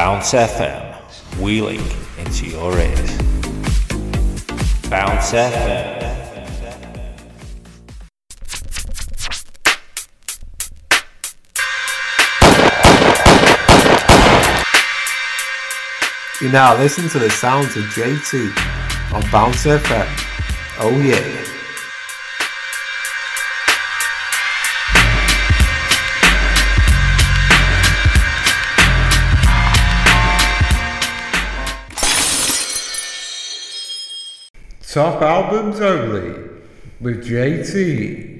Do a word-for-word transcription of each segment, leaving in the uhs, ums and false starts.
Bounce F M, wheeling into your ears. Bounce F M. You now listen to the sounds of J T on Bounce F M. Oh yeah. Top Albums Only with J T.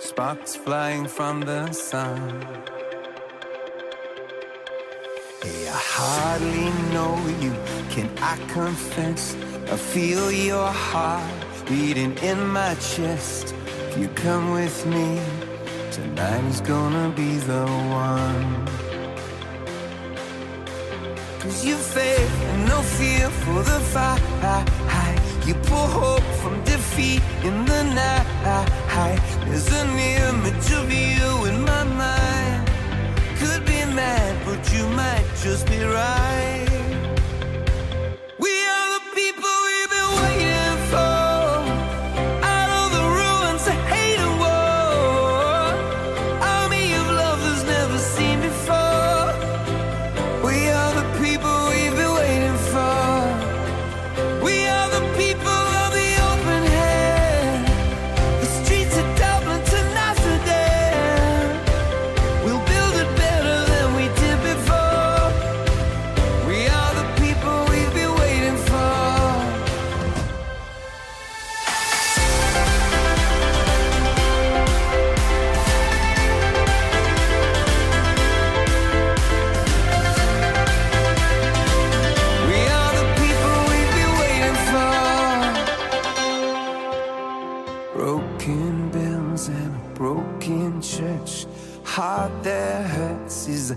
Sparks flying from the sun. Hey, I hardly know you, can I confess? I feel your heart beating in my chest. If you come with me, tonight is gonna be the one. Cause you faith and no fear for the fight. You pull hope from defeat in the night. There's an image of you in my mind. Could be mad, but you might just be right. We are the people we've been waiting for. Out of the ruins of hate and war. Army of lovers never seen before. We are the people we've been waiting for. We are the people. Heart that hurts is a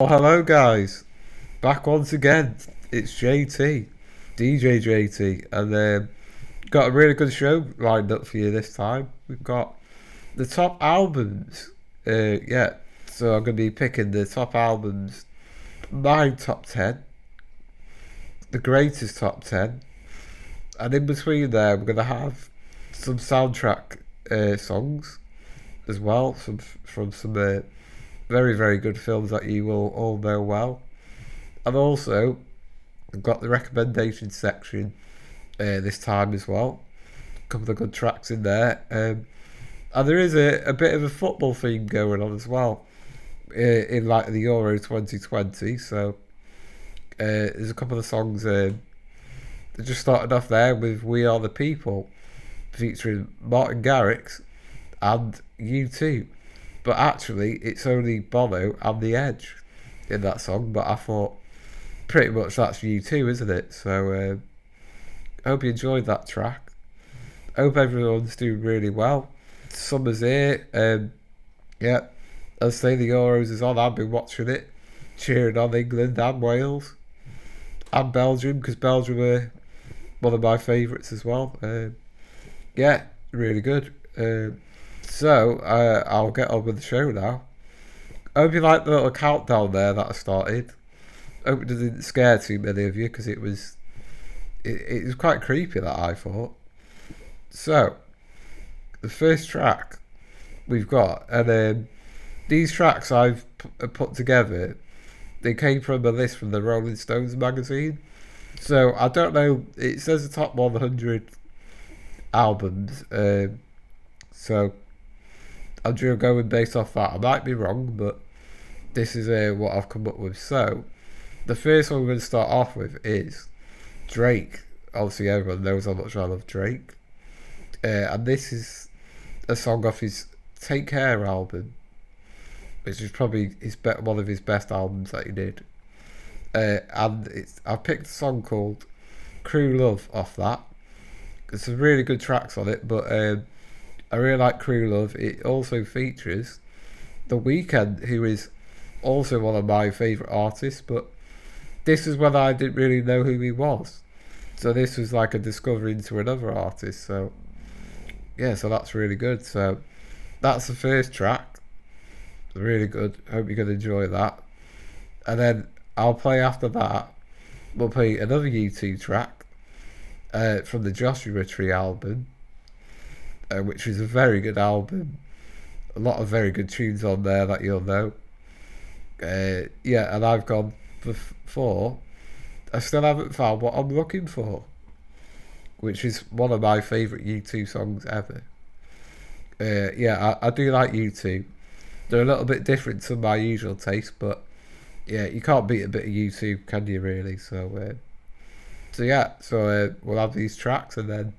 Hello guys, back once again, it's J T, D J J T, and um, got a really good show lined up for you this time. We've got the top albums, uh, yeah, so I'm going to be picking the top albums, my top ten, the greatest top ten, and in between there we're going to have some soundtrack uh, songs as well, some from some uh, very very good films that you will all know well. And also we've got the recommendation section uh, this time as well, a couple of good tracks in there, um, and there is a, a bit of a football theme going on as well uh, in like the Euro twenty twenty, so uh, there's a couple of songs uh, that just started off there with We Are The People featuring Martin Garrix and U two, but actually it's only Bono and The Edge in that song, but I thought pretty much that's U two, isn't it? So I uh, hope you enjoyed that track. Hope everyone's doing really well. Summer's here. Um, yeah, as I say, the Euros is on. I've been watching it, cheering on England and Wales and Belgium, because Belgium are one of my favourites as well. Um, yeah, really good. Um, so uh, I'll get on with the show now. Hope you like the little countdown there that I started. Hope it didn't scare too many of you, because it was it, it was quite creepy, that I thought. So the first track we've got, and um, these tracks I've p- put together, they came from a list from the Rolling Stones magazine. So I don't know, it says the top one hundred albums, um, so I'm just going based off that. I might be wrong, but this is uh, what I've come up with. So the first one we're going to start off with is Drake. Obviously, everyone knows how much I love Drake. Uh, and this is a song off his Take Care album, which is probably his be- one of his best albums that he did. Uh, and it's, I picked a song called Crew Love off that. There's some really good tracks on it, but um, I really like Crew Love. It also features The Weeknd, who is also one of my favourite artists, but this is when I didn't really know who he was, so this was like a discovery into another artist. So yeah, so that's really good. So that's the first track, really good. Hope you can enjoy that. And then I'll play after that. We'll play another U two track uh, from the Joshua Tree album, uh, which is a very good album. A lot of very good tunes on there that you'll know. Uh, yeah, and I've gone before, I still haven't found what I'm looking for, which is one of my favourite U two songs ever. Uh, yeah, I, I do like U two. They're a little bit different to my usual taste, but yeah, you can't beat a bit of U two, can you really? So, uh, so yeah, so uh, we'll have these tracks, and then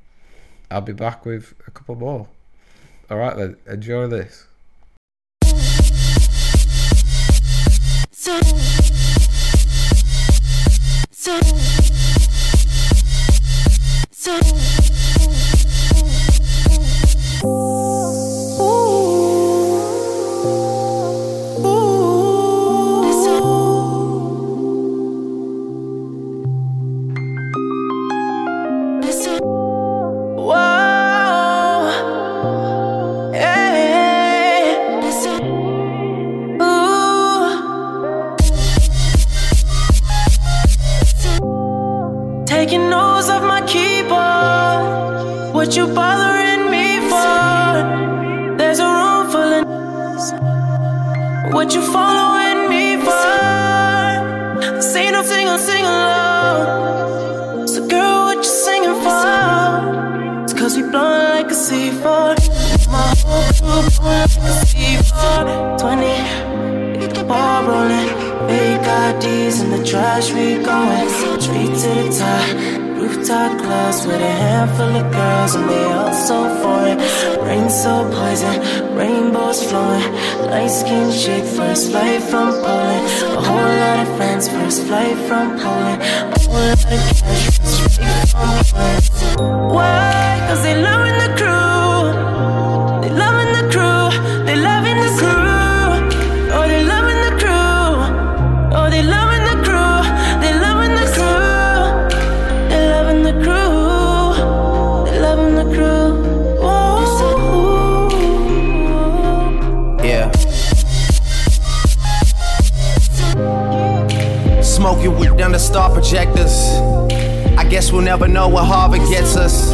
I'll be back with a couple more. All right then, enjoy this. So, so, under star projectors. I guess we'll never know what Harvard gets us.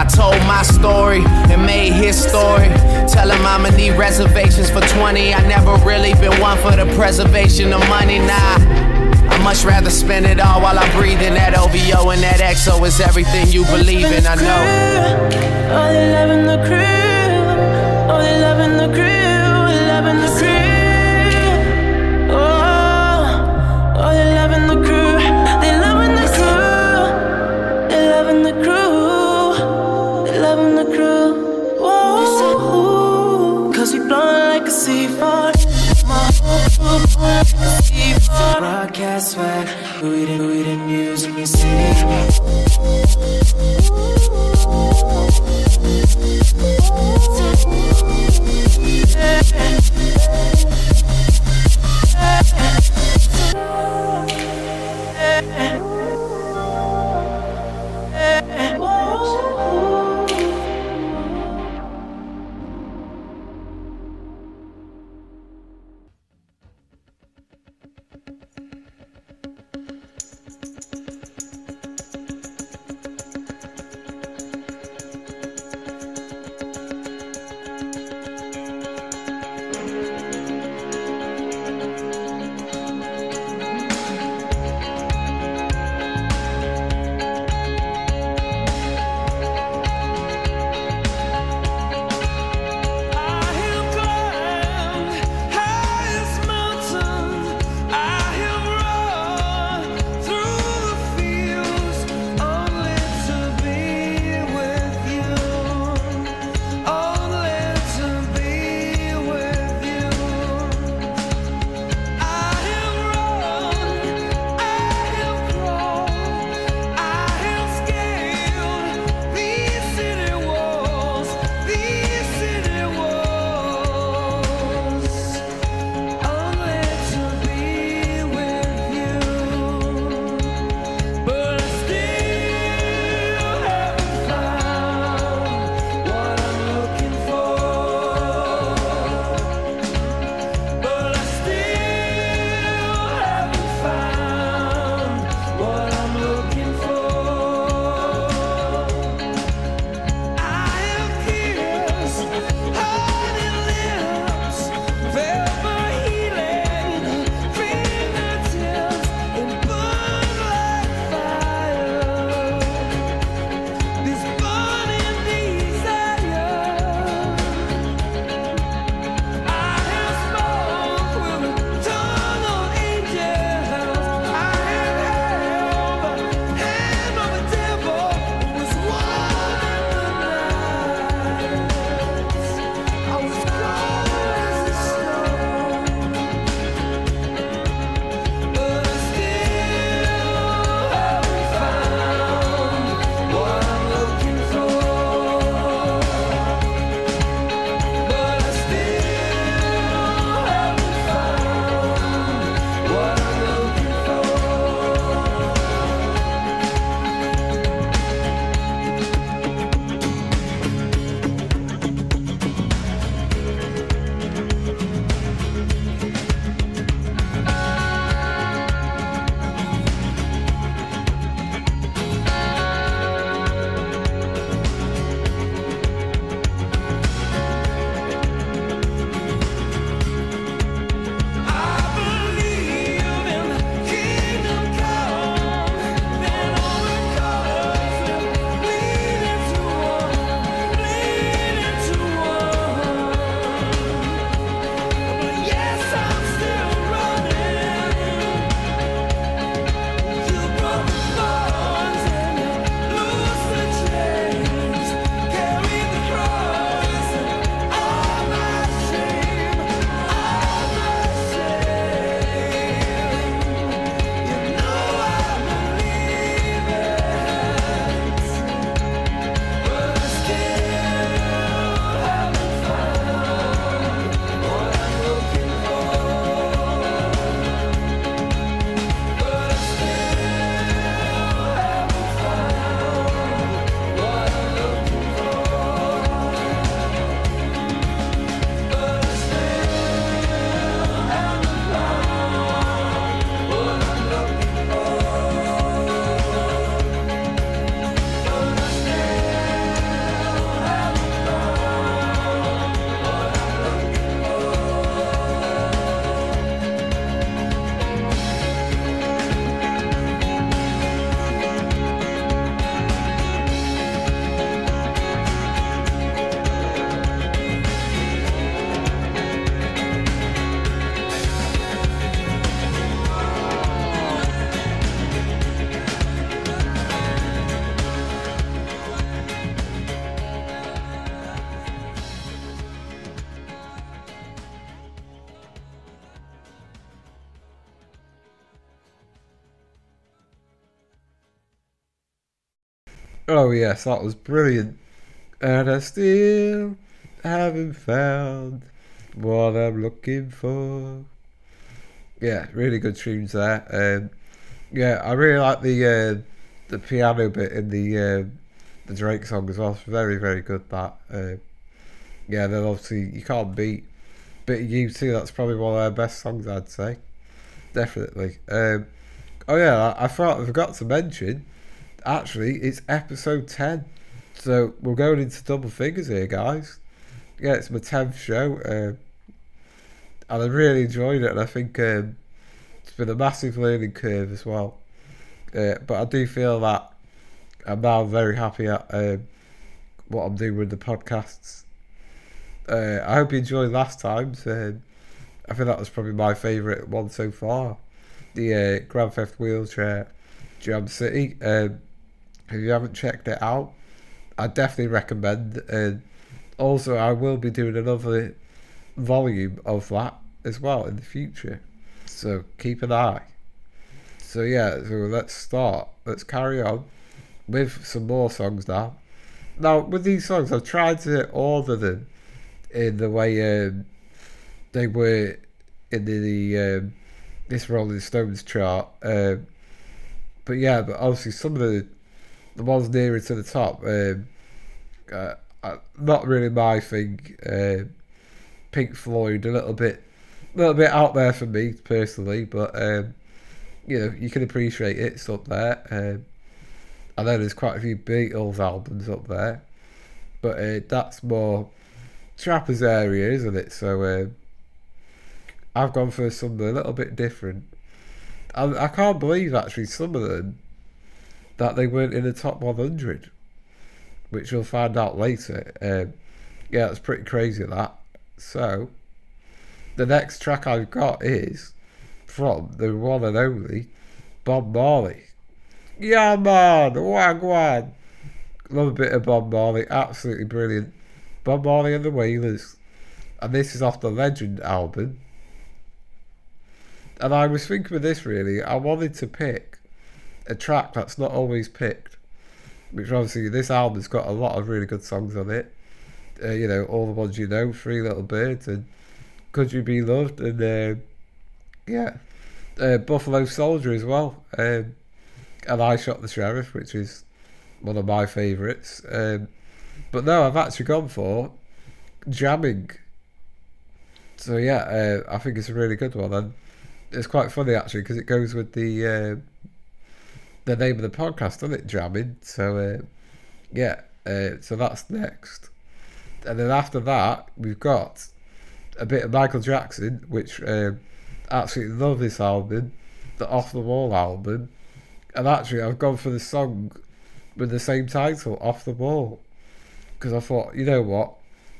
I told my story and made his story. Tell I'ma need reservations for twenty. I never really been one for the preservation of money, nah. I much rather spend it all while I'm breathing. That O V O and that X O is everything you believe in, I know. All the love in the crew, all the love in the crew, love in the crew. Broadcast when we did, we did music in the Oh yes, that was brilliant. And I still haven't found what I'm looking for. Yeah, really good tunes there. Um, yeah, I really like the uh, the piano bit in the uh, the Drake song as well. It's very, very good, that. Uh, yeah, then obviously you can't beat bit of U two. That's probably one of their best songs, I'd say. Definitely. Um, oh yeah, I, I forgot to mention, actually, it's episode ten. So we're going into double figures here, guys. Yeah, it's my tenth show, um, and I really enjoyed it, and I think um, it's been a massive learning curve as well. Uh, but I do feel that I'm now very happy at um, what I'm doing with the podcasts. Uh, I hope you enjoyed last time. So I think that was probably my favourite one so far. The uh, Grand Theft Wheelchair Jam City. Um, if you haven't checked it out, I definitely recommend. And also, I will be doing another volume of that as well in the future, so keep an eye. So yeah, so let's start. Let's carry on with some more songs now. Now, with these songs, I've tried to order them in the way um, they were in the, the um, this Rolling Stones chart. Um, but yeah, but obviously some of the the ones nearer to the top, um, uh, uh, not really my thing. Uh, Pink Floyd, a little bit, little bit out there for me personally, but um, you know, you can appreciate it. It's up there. Um, I know there's quite a few Beatles albums up there, but uh, that's more trappers area, isn't it? So um, I've gone for some a little bit different. I, I can't believe actually some of them that they weren't in the top one hundred, which you'll find out later. Um, yeah, it's pretty crazy, that. So, the next track I've got is from the one and only Bob Marley. Yeah, man, wagwan. Love a bit of Bob Marley, absolutely brilliant. Bob Marley and the Wailers. And this is off the Legend album. And I was thinking of this really, I wanted to pick a track that's not always picked, which obviously this album's got a lot of really good songs on it. Uh, you know, all the ones you know, Three Little Birds and Could You Be Loved, and uh, yeah, uh, Buffalo Soldier as well, um, and I Shot the Sheriff, which is one of my favourites. Um, but no, I've actually gone for Jamming. So yeah, uh, I think it's a really good one, and it's quite funny actually because it goes with the uh, the name of the podcast, doesn't it? Jamming. So uh, yeah, uh, so that's next. And then after that, we've got a bit of Michael Jackson, which um, absolutely love this album, the Off the Wall album. And actually, I've gone for the song with the same title, Off the Wall, because I thought, you know what,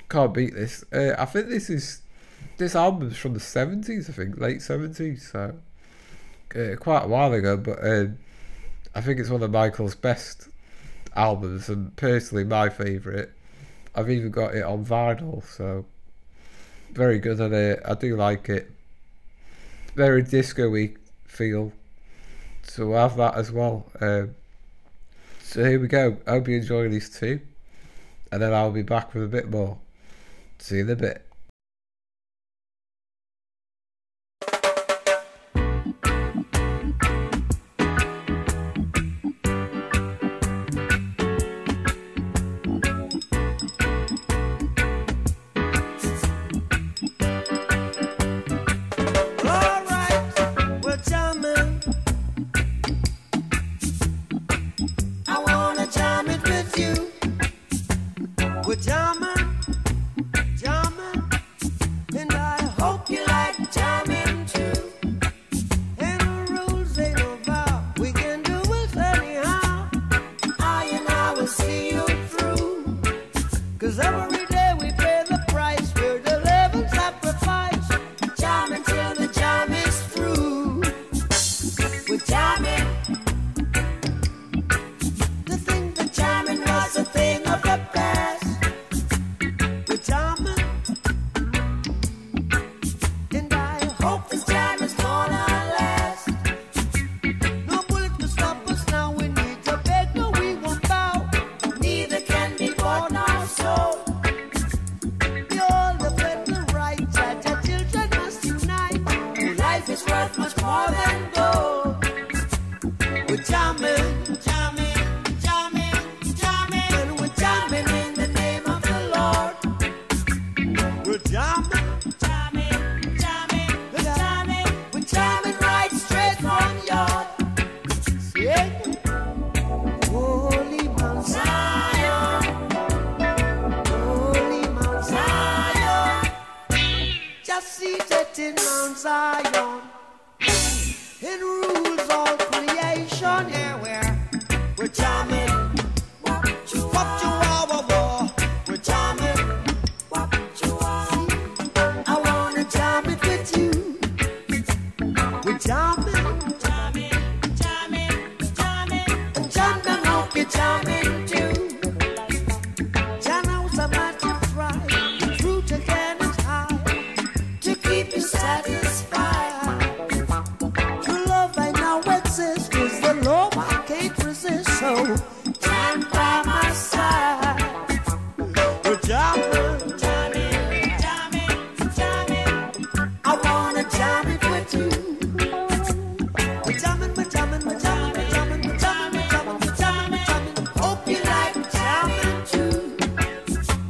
can't beat this. Uh, I think this is this album's from the seventies, I think, late seventies, so uh, quite a while ago. But um, I think it's one of Michael's best albums, and personally, my favourite. I've even got it on vinyl, so very good on it. I do like it. Very disco-y feel, so we'll have that as well. Um, so here we go. I hope you enjoy these two, and then I'll be back with a bit more. See you in a bit. We're jamming, jamming. is worth much more than gold. We're jamming, jamming, jamming, jamming, and we're jamming in the name of the Lord. We're jamming, jamming, jamming, we're jamming, we're jamming right straight from yard. Yeah. Holy Mount Zion, Holy Mount Zion, just seated in Mount Zion, it rules all creation. Yeah, we're, we're jamming. What you are, we're jamming. What you are, I wanna jam it with you. We're jamming, jamming, jamming, jamming, and jam can help you jamming too. Jam knows a magic right, the truth again is high, to keep you satisfied. So stand by my side. We're jamming, jamming, jamming, jamming. I wanna jam it with you. We're jamming, we're jamming, we're jamming, jamming, we're jamming, jamming, we're jamming, jamming. Hope you like jamming too.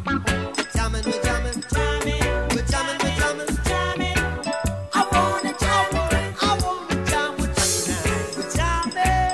We're jamming, we're jamming, jamming, we're jamming, we're jamming, jamming. I wanna jam, I wanna jam with you. We're jamming, jamming.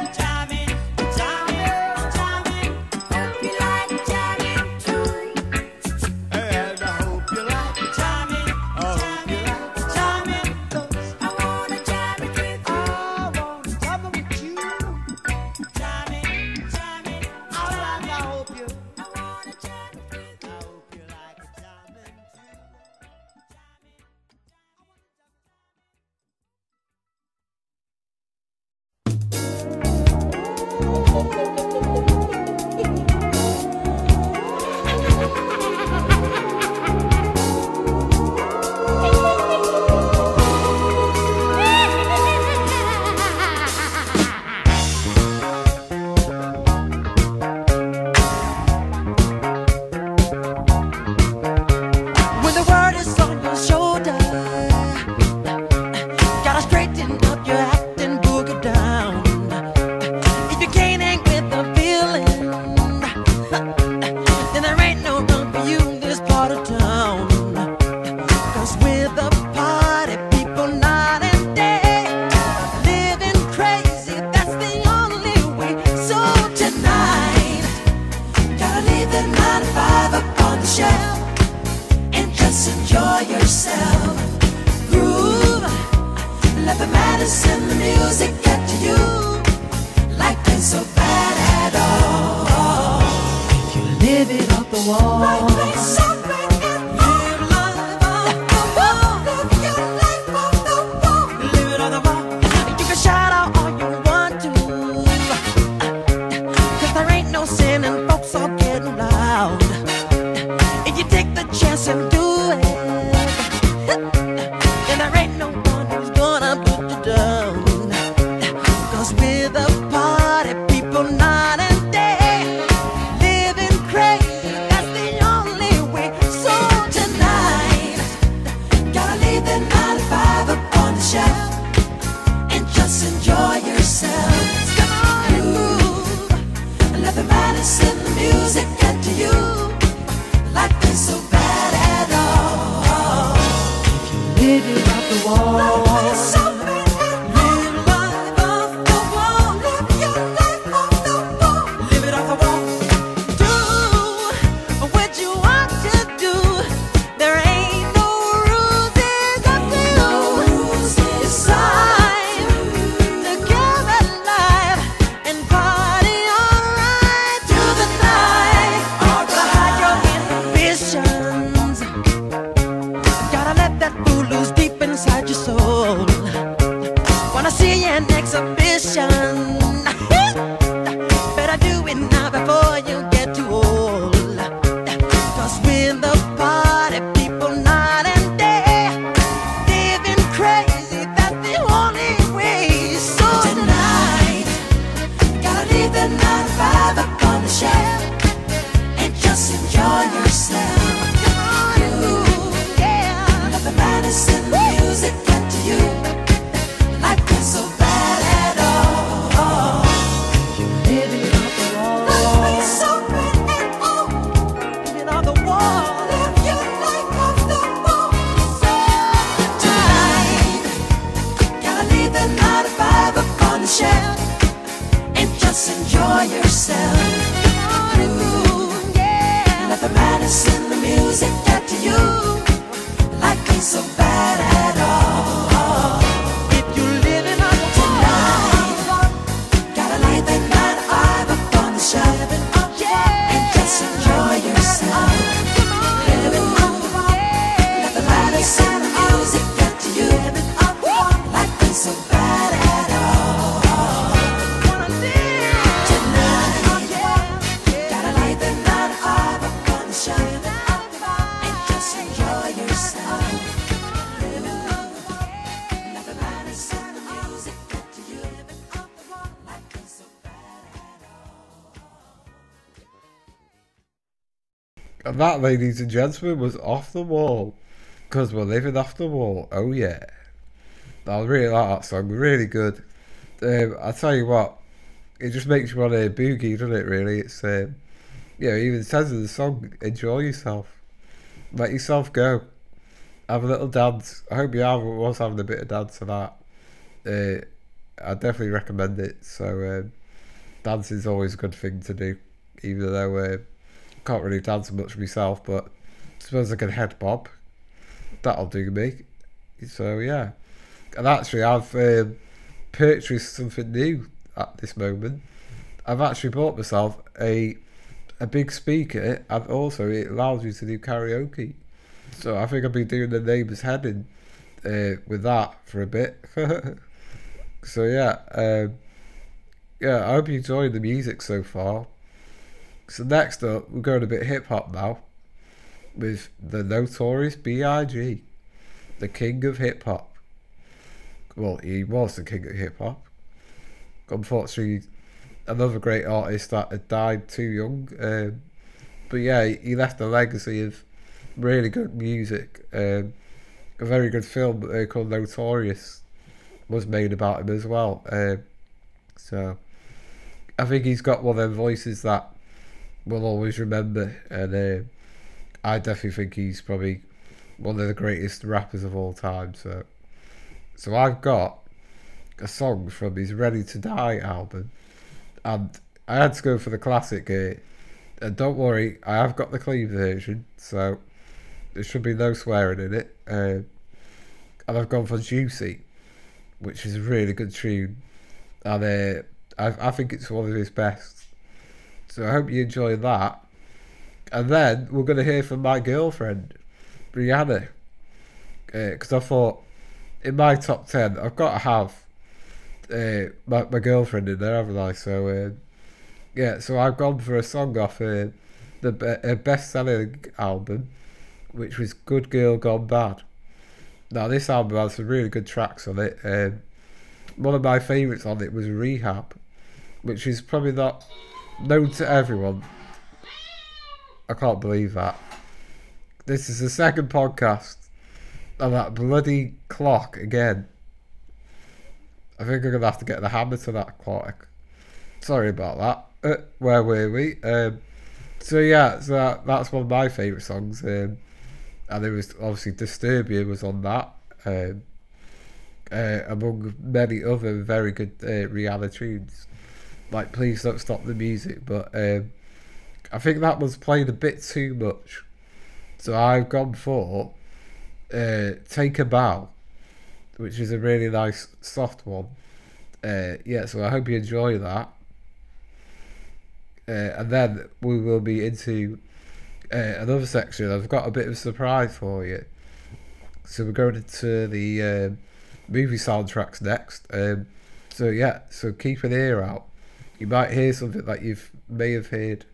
Leave the nine to five up on the shelf and just enjoy yourself. Ooh, yeah. Nothing matters in the music that to you life ain't so bad at all. If you're living on tonight, gotta leave the nine to five up on the shelf and just enjoy yourself. Ooh, yeah. Nothing matters in the music that to you life ain't so bad at all. And that, ladies and gentlemen, was Off the Wall, because we're living off the wall. Oh yeah, I really like that song, really good. Um, I tell you what, it just makes you want to boogie, doesn't it, really? It's, um, you know, even says in the song, enjoy yourself, let yourself go, have a little dance. I hope you have, was having a bit of dance to that. Uh, I definitely recommend it. So um, dancing is always a good thing to do, even though uh, I can't really dance much myself, but I suppose I can head bob. That'll do me. So yeah. And actually, I've um, purchased something new at this moment. I've actually bought myself a a big speaker, and also it allows you to do karaoke. So I think I'll be doing the neighbour's heading uh, with that for a bit. So yeah, um, yeah. I hope you enjoyed the music so far. So next up, we're going a bit hip hop now with the Notorious B I G, the king of hip hop. Well, he was the king of hip-hop. Unfortunately, another great artist that had died too young. Um, but yeah, he left a legacy of really good music. Um, a very good film uh, called Notorious was made about him as well. Um, so I think he's got one of them voices that we'll always remember. And uh, I definitely think he's probably one of the greatest rappers of all time. So... So I've got a song from his Ready to Die album, and I had to go for the classic here. And don't worry, I have got the clean version, so there should be no swearing in it. Uh, and I've gone for Juicy, which is a really good tune, and uh, I, I think it's one of his best. So I hope you enjoy that. And then we're going to hear from my girlfriend, Rihanna, because uh, I thought... in my top ten, I've got to have uh, my, my girlfriend in there, haven't I? So, uh, yeah, so I've gone for a song off uh, the be- her best-selling album, which was Good Girl Gone Bad. Now, this album had some really good tracks on it. Um, one of my favourites on it was Rehab, which is probably not known to everyone. I can't believe that. This is the second podcast. And that bloody clock again. I think I'm going to have to get the hammer to that clock. Sorry about that. Uh, where were we? Um, so yeah, so that, that's one of my favourite songs. Um, and it was obviously Disturbia was on that. Um, uh, among many other very good uh, Rihanna tunes. Like Please Don't Stop the Music. But um, I think that was played a bit too much. So I've gone for... Uh, Take a Bow, which is a really nice soft one. Uh, yeah, so I hope you enjoy that. Uh, and then we will be into uh, another section. I've got a bit of a surprise for you. So we're going into the um, movie soundtracks next. Um, so yeah, so keep an ear out. You might hear something that you may have heard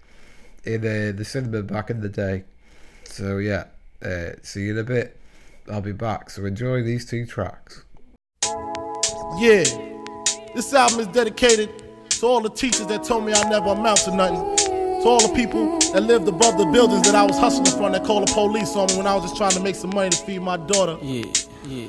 in uh, the cinema back in the day. So yeah, uh, see you in a bit. I'll be back, so enjoy these two tracks. Yeah, this album is dedicated to all the teachers that told me I never amount to nothing. To all the people that lived above the buildings that I was hustling from that called the police on me when I was just trying to make some money to feed my daughter. Yeah, yeah.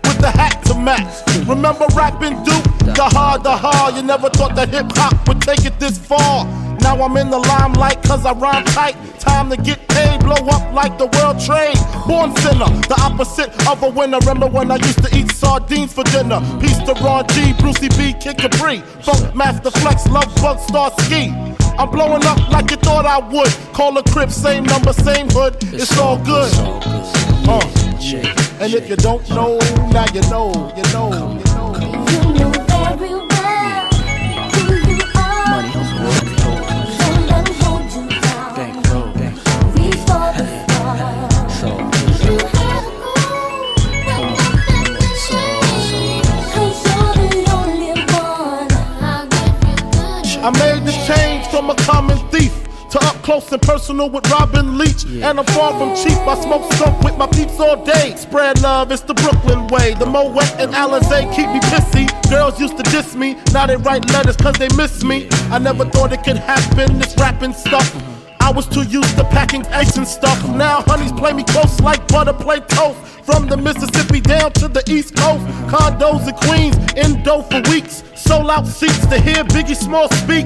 the hat to match. Remember rapping Duke? Da ha, da ha. You never thought that hip hop would take it this far. Now I'm in the limelight cause I rhyme tight. Time to get paid, blow up like the world trade. Born sinner, the opposite of a winner. Remember when I used to eat sardines for dinner? Peace to Ron G, Brucey B, Kid Capri, Funk Master Flex, Love Bug, Star Ski. I'm blowing up like you thought I would. Call a crib, same number, same hood. It's, it's all good. It's all good. Uh. Yeah, yeah, and if you don't know, now you know, you know, you know. You know very well who you are. Money, work, don't let them hold you down. Bank roll, bank roll. We fall apart. So you have good. So cause you're the only one. I'll give you good. I made the change. From a common thief to up close and personal with Robin Leach, yeah. And I'm far from cheap. I smoke skunk with my peeps all day. Spread love, it's the Brooklyn way. The Moet and Alizé keep me pissy. Girls used to diss me, now they write letters cause they miss me. I never thought it could happen, this rapping stuff. I was too used to packing ice and stuff. Now honeys play me close like butter play toast. From the Mississippi down to the East Coast. Condos in Queens, in dough for weeks. Sold out seats to hear Biggie Small speak.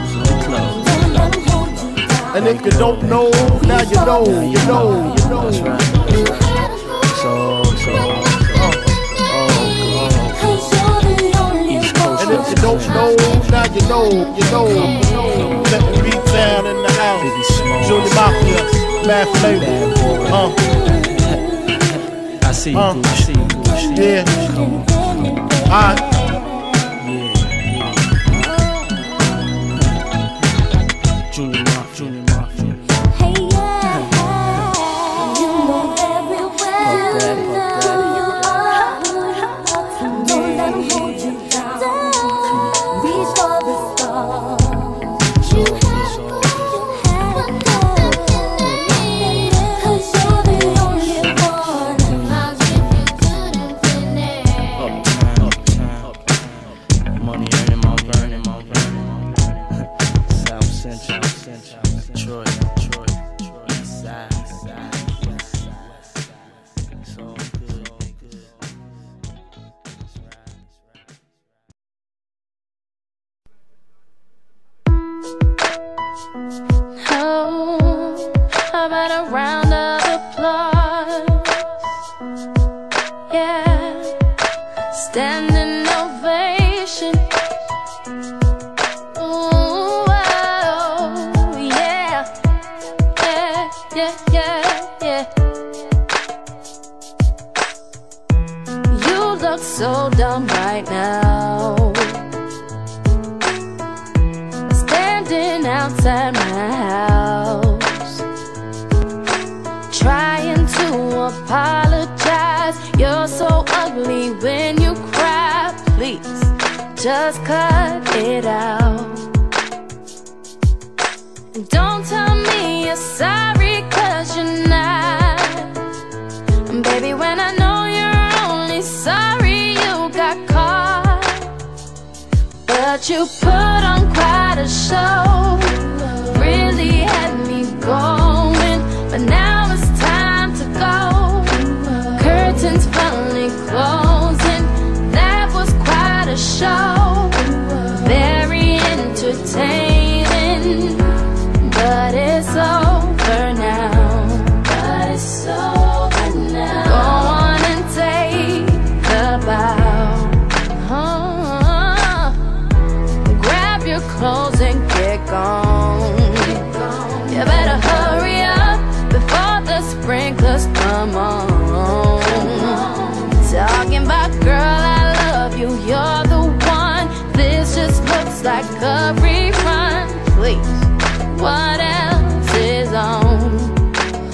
And if you don't know, now you know, you know, you know. So, so, oh, and if you don't know, now you know, you know. Let me beat down in the house. Junior Mafia, Mad Flavor. Uh. I see you, uh. I see you. Yeah. Alright. ugly when you cry, please just cut it out. And don't tell me you're sorry, cause you're not. And baby, when I know you're only sorry you got caught, but you put on quite a show, really had me going. But now it's time to go, curtains finally closing. That was quite a show, very entertaining. But it's over now, but it's over now. Go on and take the bow. Oh, grab your clothes and get gone. You better hurry up before the sprinklers come on. Talking about girl, I love you, you're the one. This just looks like a rerun, please. What else is on?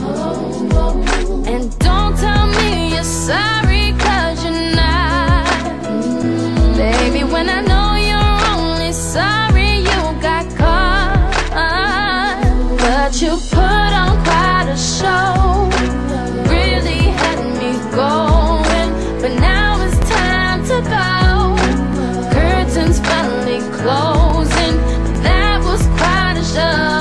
Oh, oh, oh. And don't tell me you're sorry, cause you're not. Mm-hmm. Baby, when I know you're only sorry you got caught, but you put on quite a show, really had me going. But now it's time to go, curtains finally closing. That was quite a show,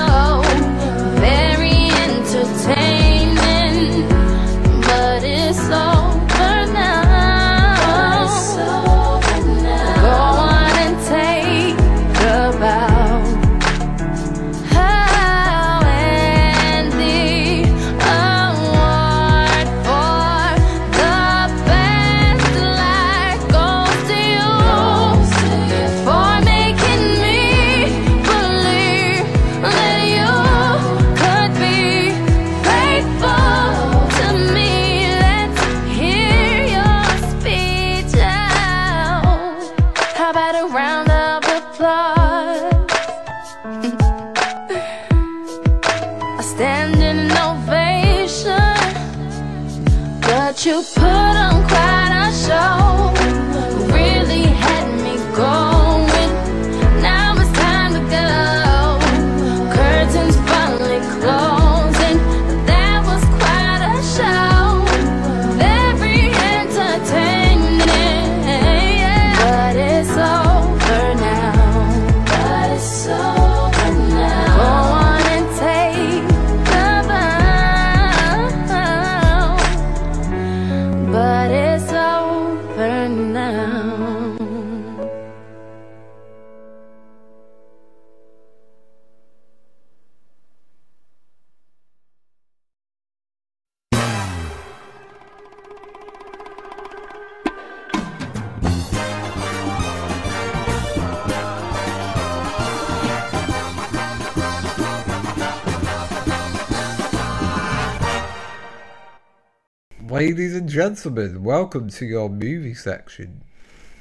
ladies and gentlemen, welcome to your movie section.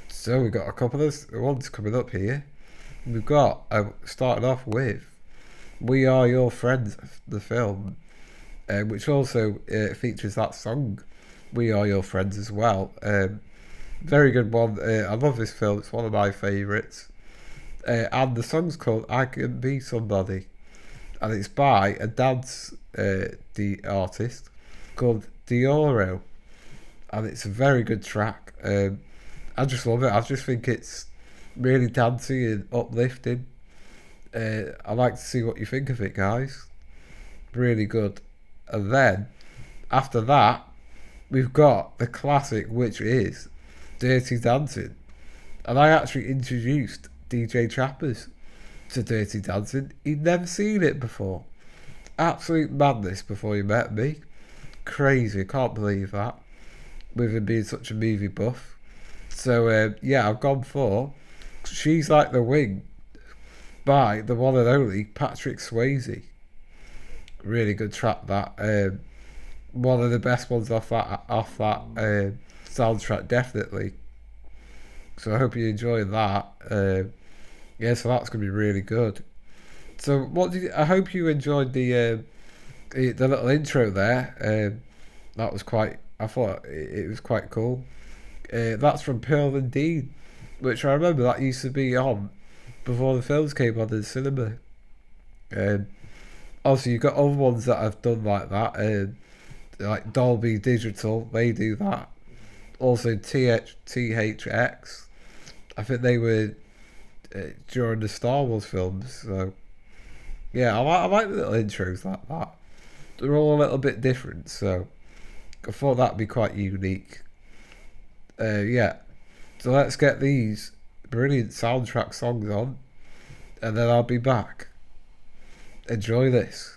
So we've got a couple of ones coming up here. We've got, uh, starting off with We Are Your Friends, the film, uh, which also uh, features that song, We Are Your Friends, as well. Um, very good one. Uh, I love this film. It's one of my favourites. Uh, and the song's called I Can Be Somebody. And it's by a dance uh, the artist called Dioro, and it's a very good track. um, I just love it. I just think it's really dancey and uplifting. uh, I'd like to see what you think of it, guys. Really good. And then after that we've got the classic, which is Dirty Dancing, and I actually introduced D J Trappers to Dirty Dancing. He'd never seen it before. Absolute madness before he met me. Crazy, can't believe that, with him being such a movie buff. So um, yeah, I've gone for She's Like the Wind by the one and only Patrick Swayze. Really good track, that. Um, one of the best ones off that off that um, soundtrack, definitely. So I hope you enjoy that. Um, yeah, so that's gonna be really good. So what did you, I hope you enjoyed the. Um, The little intro there, um, that was quite, I thought it, it was quite cool. Uh, that's from Pearl and Dean, which I remember that used to be on before the films came on in cinema. Um, also, you've got other ones that I've done like that, um, like Dolby Digital, they do that. Also, T H X, I think they were uh, during the Star Wars films, so yeah, I like, I like the little intros like that. They're all a little bit different, so I thought that'd be quite unique. Uh, yeah, so let's get these brilliant soundtrack songs on, and then I'll be back. Enjoy this.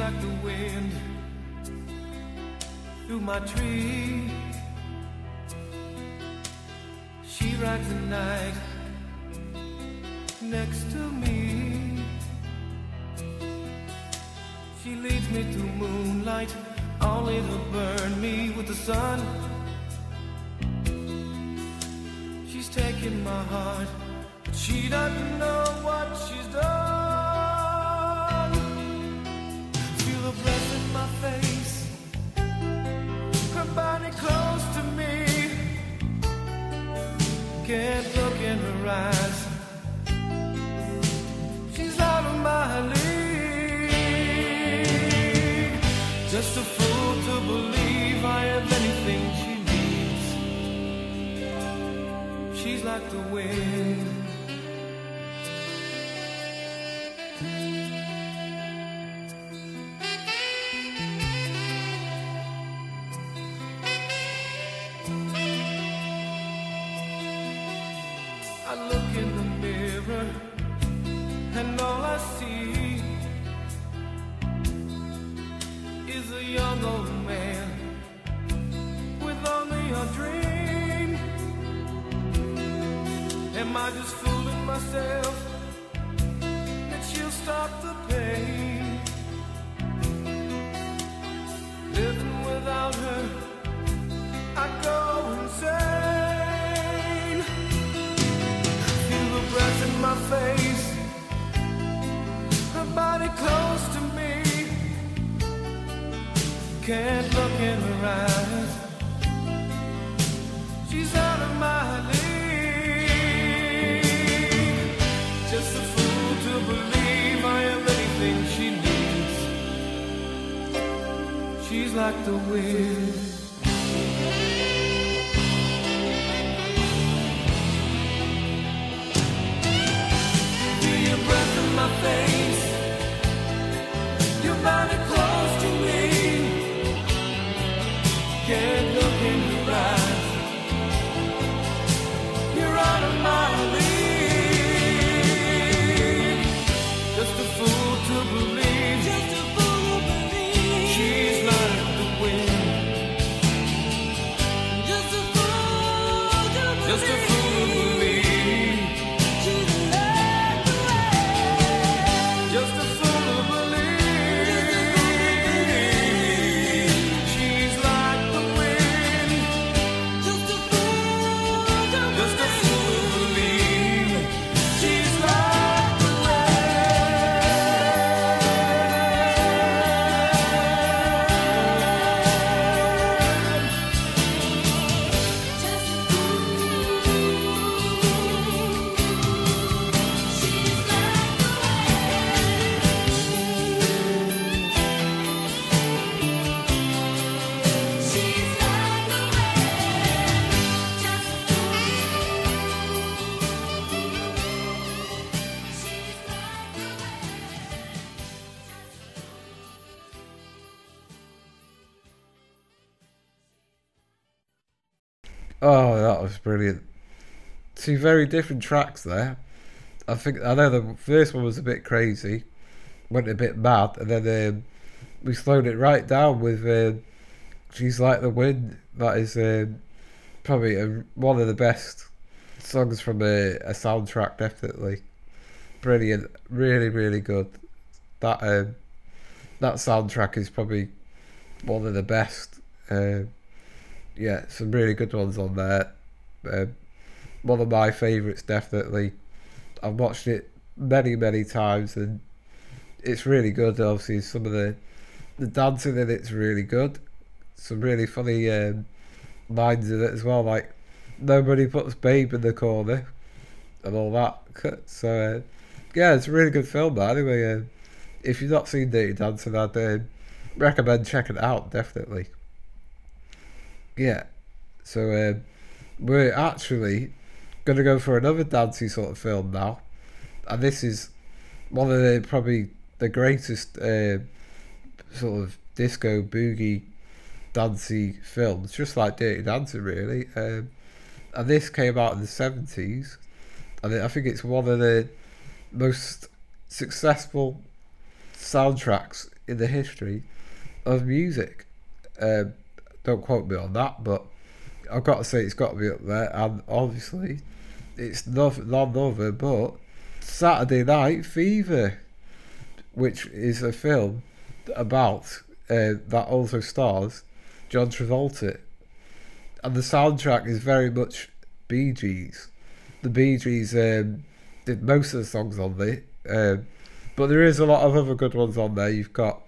like the wind through my tree. She rides the night next to me. She leads me through moonlight, only to burn me with the sun. She's taking my heart, but she doesn't know what she's done. Feel the breath in my face, her body close to me. Can't look in her eyes, she's out of my league. Just a fool to believe I have anything she needs. She's like the wind. Brilliant. Two very different tracks there. I think I know the first one was a bit crazy, went a bit mad, and then um, we slowed it right down with um, "She's Like the Wind." That is um, probably a, one of the best songs from a, a soundtrack, definitely. Brilliant, really, really good. That um, that soundtrack is probably one of the best. Uh, yeah, some really good ones on there. Um, one of my favourites, definitely. I've watched it many many times and it's really good. Obviously some of the the dancing in it's really good, some really funny um, lines in it as well, like nobody puts babe in the corner and all that. So uh, yeah, it's a really good film. But anyway, uh, if you've not seen Dirty Dancing, I'd uh, recommend checking it out, definitely. Yeah, so um we're actually going to go for another dancey sort of film now. And this is one of the probably the greatest uh, sort of disco boogie dancey films, just like Dirty Dancing, really. Um, and this came out in the seventies. And I think it's one of the most successful soundtracks in the history of music. Uh, don't quote me on that, but I've got to say it's got to be up there. And obviously, it's not none other but Saturday Night Fever, which is a film about uh, that also stars John Travolta, and the soundtrack is very much Bee Gees. The Bee Gees um, did most of the songs on there, um, but there is a lot of other good ones on there. You've got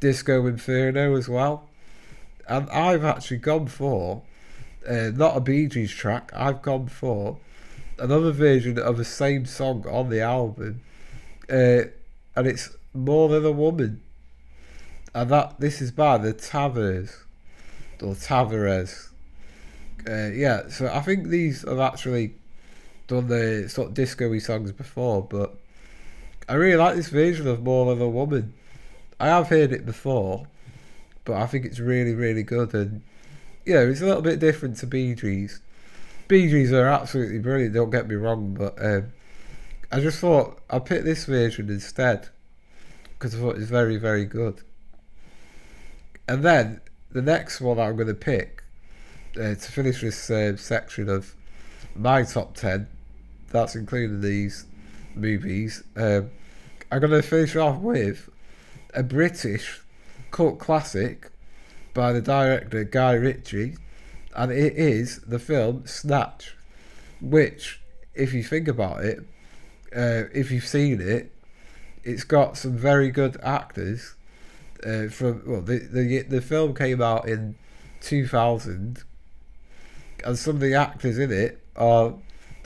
Disco Inferno as well, and I've actually gone for uh, not a Bee Gees track. I've gone for another version of the same song on the album, uh, and it's More Than a Woman, and that this is by the Tavares or Tavares. Uh, yeah, so I think these have actually done the sort of disco-y songs before, but I really like this version of More Than a Woman. I have heard it before, but I think it's really, really good, and yeah, it's a little bit different to Bee Gees. Bee Gees are absolutely brilliant, don't get me wrong, but um, I just thought I'd pick this version instead because I thought it was very, very good. And then the next one I'm going to pick uh, to finish this uh, section of my top ten, that's including these movies, um, I'm going to finish off with a British cult classic by the director Guy Ritchie, and it is the film Snatch, which, if you think about it, uh, if you've seen it, it's got some very good actors. Uh, from well, the, the the film came out in two thousand, and some of the actors in it are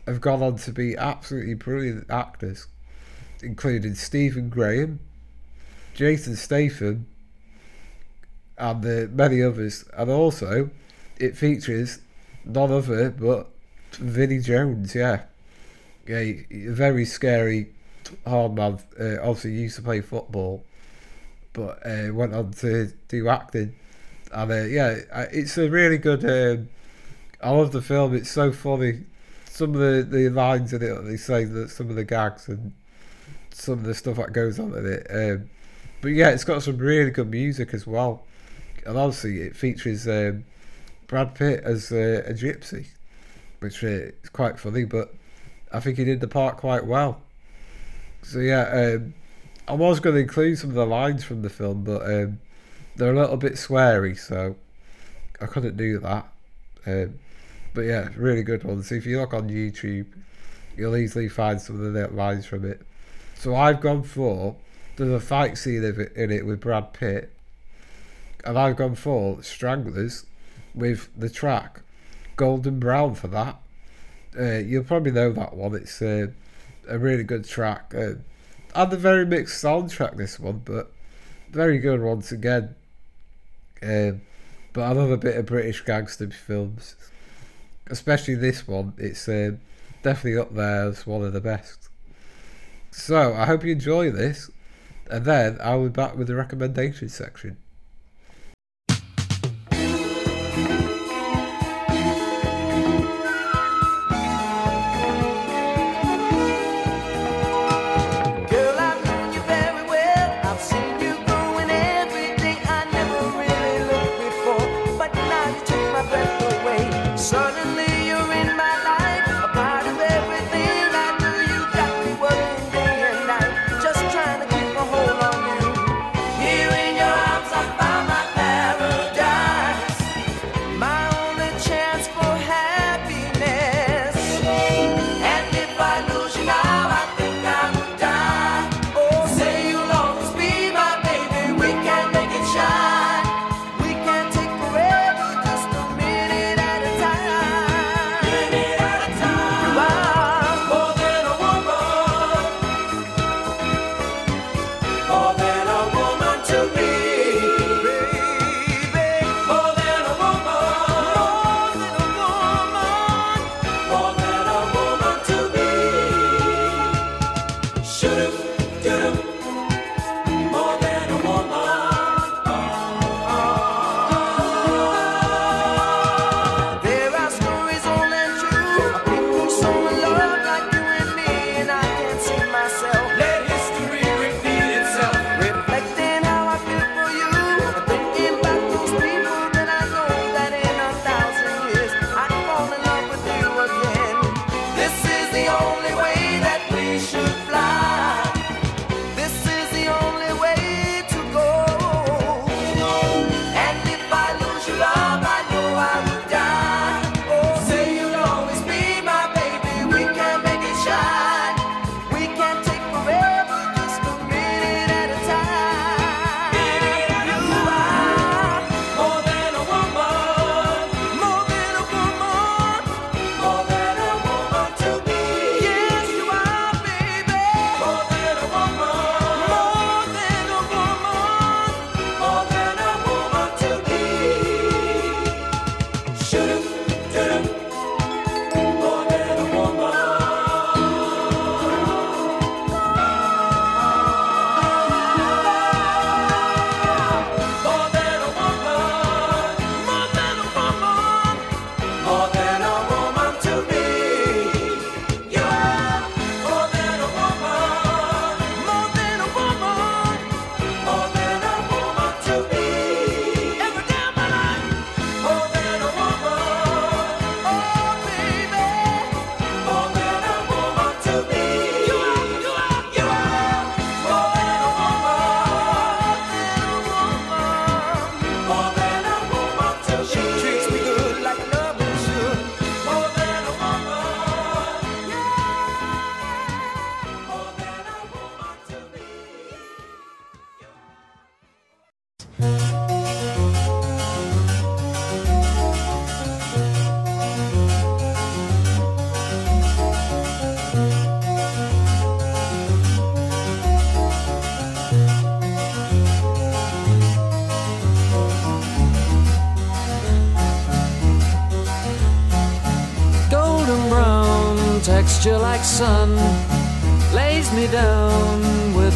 have gone on to be absolutely brilliant actors, including Stephen Graham, Jason Statham, and uh, many others. And also, it features none other but Vinnie Jones. Yeah, yeah, a very scary hard man. Uh, obviously, used to play football, but uh, went on to do acting, and uh, yeah, it's a really good, um, I love the film, it's so funny, some of the, the lines in it, they say that some of the gags and some of the stuff that goes on in it, um, but yeah, it's got some really good music as well, and obviously it features um, Brad Pitt as uh, a gypsy, which uh, is quite funny, but I think he did the part quite well, so yeah, um, I was going to include some of the lines from the film, but um, they're a little bit sweary, so I couldn't do that. Um, but yeah, really good one. So if you look on YouTube, you'll easily find some of the lines from it. So I've gone for, there's a fight scene of it, in it with Brad Pitt, and I've gone for Stranglers with the track Golden Brown for that. Uh, you'll probably know that one. It's uh, a really good track. Uh, And a very mixed soundtrack, this one, but very good once again. Um, but I love a bit of British gangster films, especially this one. It's um, definitely up there as one of the best. So I hope you enjoy this, and then I'll be back with the recommendation section. texture like sun lays me down. With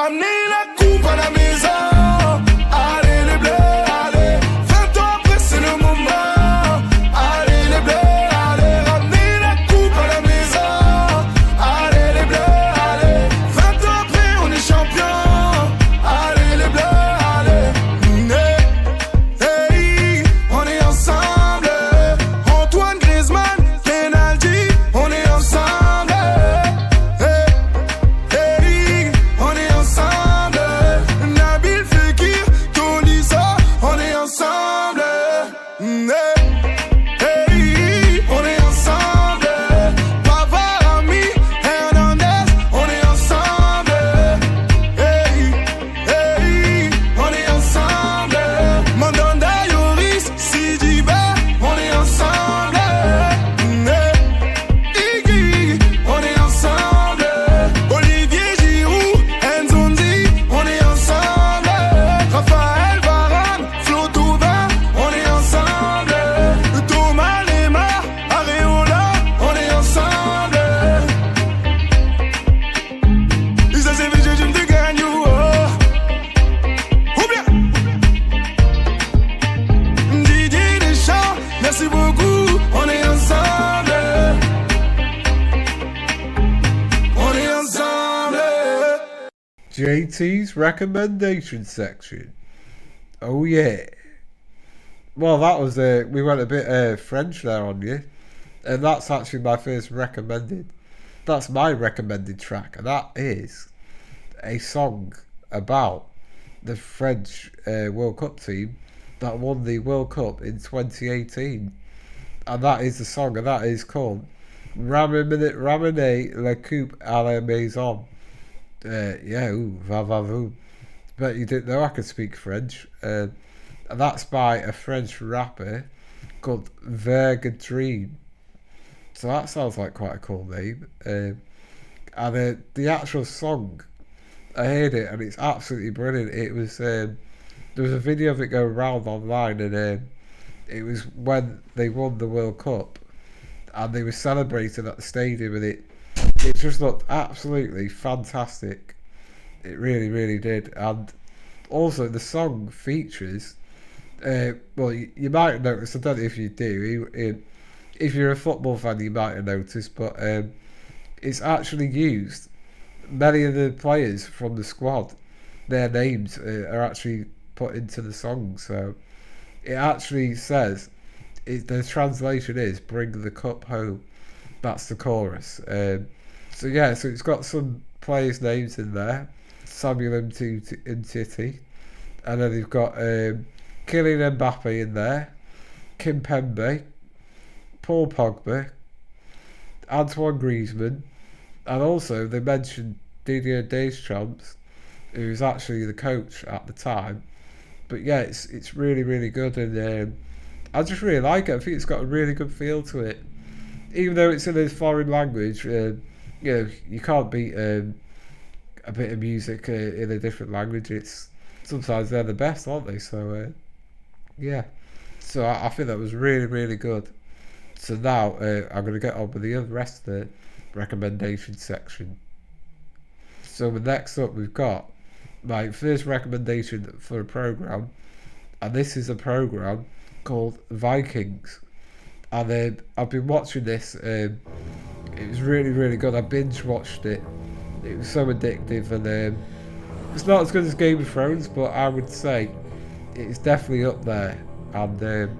Ramenez la coupe à la maison. Allez les bleus, allez. vingt ans après c'est le moment. Allez les bleus, allez. Ramenez la coupe à la maison. Allez les bleus, allez. vingt ans après on est champion. Allez les bleus, allez. Hey, hey, on est ensemble. Antoine Griezmann, Renaldi, on est ensemble. J T's recommendation section. Oh yeah. Well, that was uh, we went a bit uh, French there on you, and that's actually my first recommended. That's my recommended track, and that is a song about the French uh, World Cup team that won the World Cup in twenty eighteen, and that is the song, and that is called "Ramenez la coupe à la maison." Uh, yeah, ooh, va va vous. But you didn't know I could speak French. Uh, and that's by a French rapper called Vegedream. So that sounds like quite a cool name. Uh, and uh, the actual song, I heard it and it's absolutely brilliant. It was um, there was a video of it going around online, and uh, it was when they won the World Cup, and they were celebrating at the stadium, and it. It just looked absolutely fantastic. It really, really did. And also the song features, uh, well, you, you might have noticed, I don't know if you do, you, if you're a football fan you might have noticed, but um, it's actually used, many of the players from the squad, their names uh, are actually put into the song. So it actually says, it, the translation is, bring the cup home. That's the chorus. Um, so yeah, so it's got some players' names in there, Samuel Umtiti, and then they've got um, Kylian Mbappe in there, Kimpembe, Paul Pogba, Antoine Griezmann, and also they mentioned Didier Deschamps, who was actually the coach at the time. But yeah, it's it's really, really good, and um, I just really like it. I think it's got a really good feel to it. Even though it's in a foreign language, uh, you know, you can't beat um, a bit of music uh, in a different language. It's sometimes they're the best, aren't they? So, uh, yeah. So I, I think that was really, really good. So now uh, I'm going to get on with the other rest of the recommendation section. So next up, we've got my first recommendation for a programme, and this is a programme called Vikings. And then uh, I've been watching this, um, it was really, really good. I binge watched it, it was so addictive, and um, it's not as good as Game of Thrones, but I would say it's definitely up there. And um,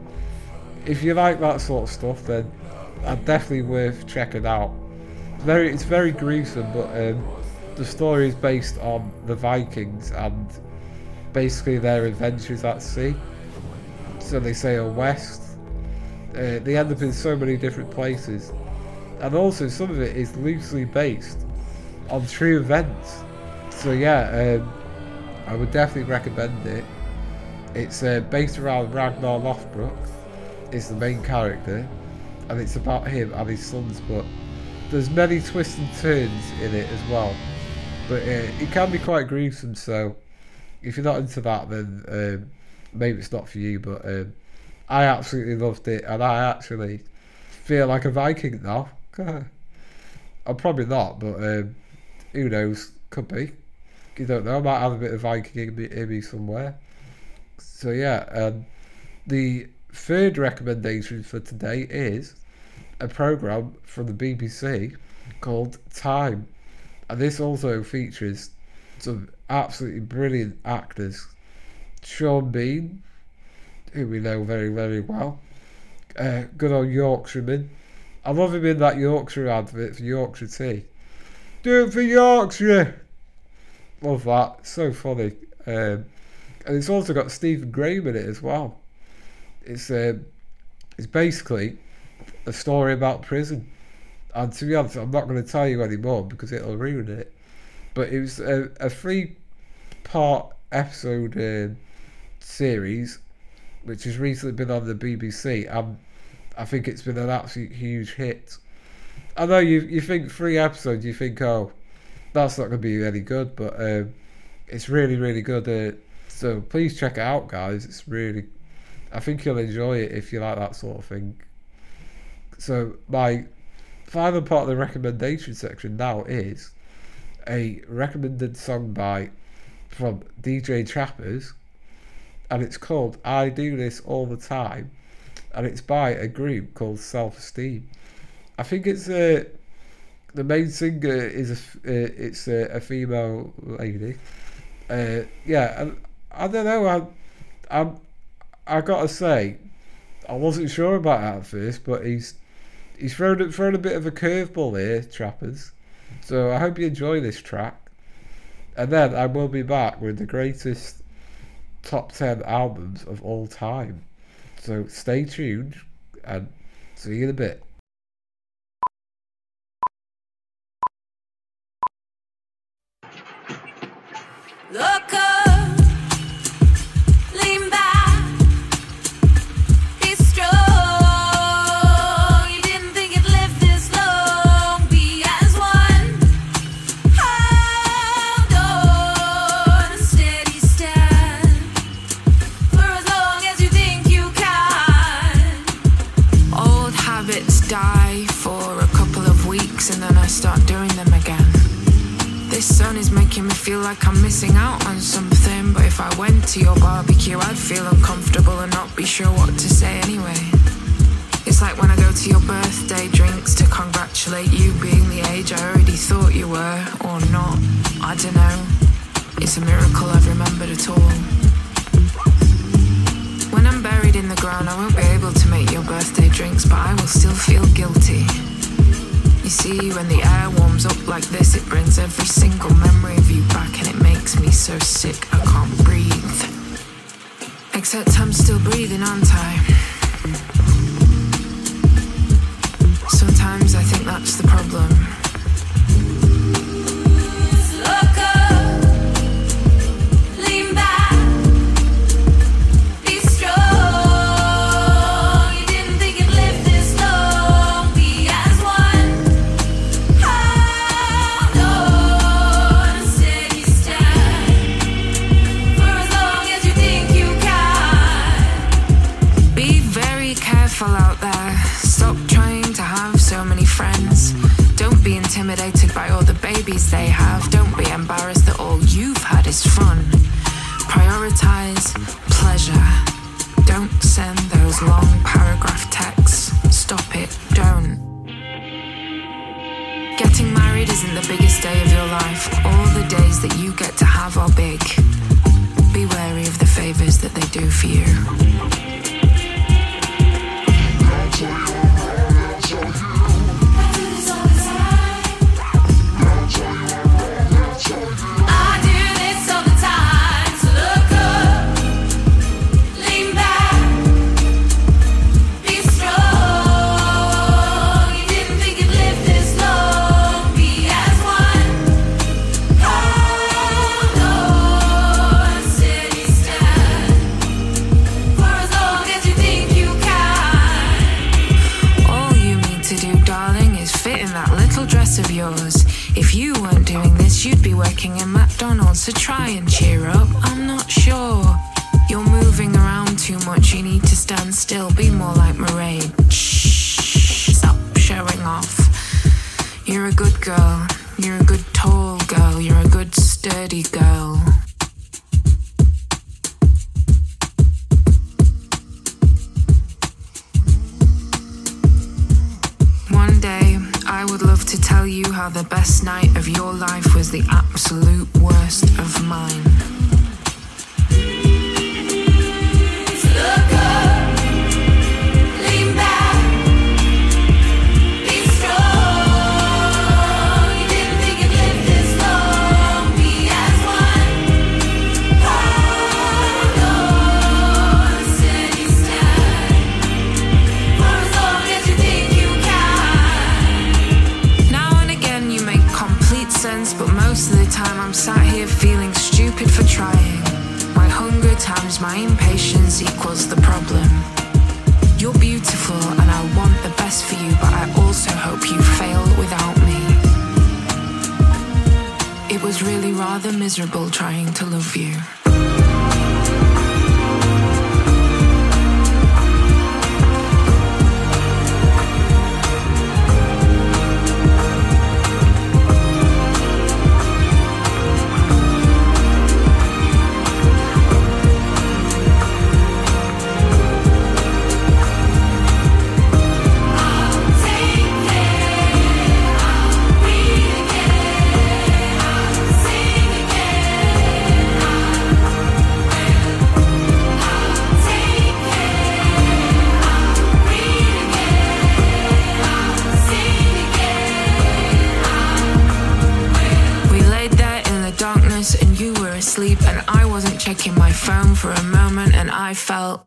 if you like that sort of stuff, then it's definitely worth checking out. Very, it's very gruesome, but um, the story is based on the Vikings and basically their adventures at sea. So they sail west. Uh, they end up in so many different places, and also some of it is loosely based on true events. So yeah, um, I would definitely recommend it. It's uh, based around Ragnar Lothbrok, is the main character, and it's about him and his sons, but there's many twists and turns in it as well. But uh, it can be quite gruesome, so if you're not into that, then um, maybe it's not for you. But um, I absolutely loved it, and I actually feel like a Viking now. I'm probably not, but um, who knows? Could be. you don't know, might have a bit of Viking in me somewhere. So yeah, um, the third recommendation for today is a programme from the B B C called Time, and this also features some absolutely brilliant actors. Sean Bean, who we know very, very well, uh, good old Yorkshireman. I love him in that Yorkshire advert for Yorkshire tea. Do it for Yorkshire! Love that, so funny. Um, and it's also got Stephen Graham in it as well. It's um, it's basically a story about prison. And to be honest, I'm not going to tell you any more because it'll ruin it. But it was a, a three-part episode uh, series, which has recently been on the B B C, and I think it's been an absolute huge hit. I know you you think three episodes, you think, oh, that's not going to be any good, but um, it's really, really good. Uh, so please check it out, guys. It's really, I think you'll enjoy it if you like that sort of thing. So my final part of the recommendation section now is a recommended song by from D J Trappers, and it's called I Do This All The Time, and it's by a group called Self Esteem. I think it's uh, the main singer is a, uh, it's a, a female lady. Uh, yeah, and I don't know. I, I'm, I gotta say, I wasn't sure about that at first, but he's he's thrown thrown a bit of a curveball here, Trappers. So I hope you enjoy this track, and then I will be back with the greatest top ten albums of all time. So stay tuned and see you in a bit. Look up, lean back, it's strong. You didn't think you'd live this long. Be as one, hold on, a steady stand for as long as you think you can. Old habits die for a couple of weeks and then I start doing them again. This sun is making me feel like I'm missing out on something, but if I went to your barbecue, I'd feel uncomfortable and not be sure what to say anyway. It's like when I go to your birthday drinks to congratulate you being the age I already thought you were, or not. I don't know. It's a miracle I've remembered at all. When I'm buried in the ground, I won't be able to make your birthday drinks, but I will still feel guilty. You see, when the air warms up like this, it brings every single memory of you back, and it makes me so sick I can't breathe. Except I'm still breathing, aren't I? Sometimes I think that's the problem. Look up. Out there, stop trying to have so many friends. Don't be intimidated by all the babies they have. Don't be embarrassed that all you've had is fun. Prioritize pleasure. Don't send those long paragraph texts. Stop it. Don't. Getting married isn't the biggest day of your life. All the days that you get to have are big. Be wary of the favors that they do for you. So try and cheer up, I'm not sure. You're moving around too much, you need to stand still. Be more like Mairead. Shh, stop showing off. You're a good girl, you're a good tall girl, you're a good sturdy girl. you how the best night of your life was the absolute worst of mine. Look up, lean back, be strong. You didn't think you'd live this long. Be as one. Hold on, steady stand for as long as you think you can. Now and again you make complete sense, but most of the time I'm sat here feeling stupid for trying. My hunger times my impatience equals the problem. You're beautiful and I want the best for you, but I also hope you fail without me. It was really rather miserable trying to love you. And I wasn't checking my phone for a moment, and I felt,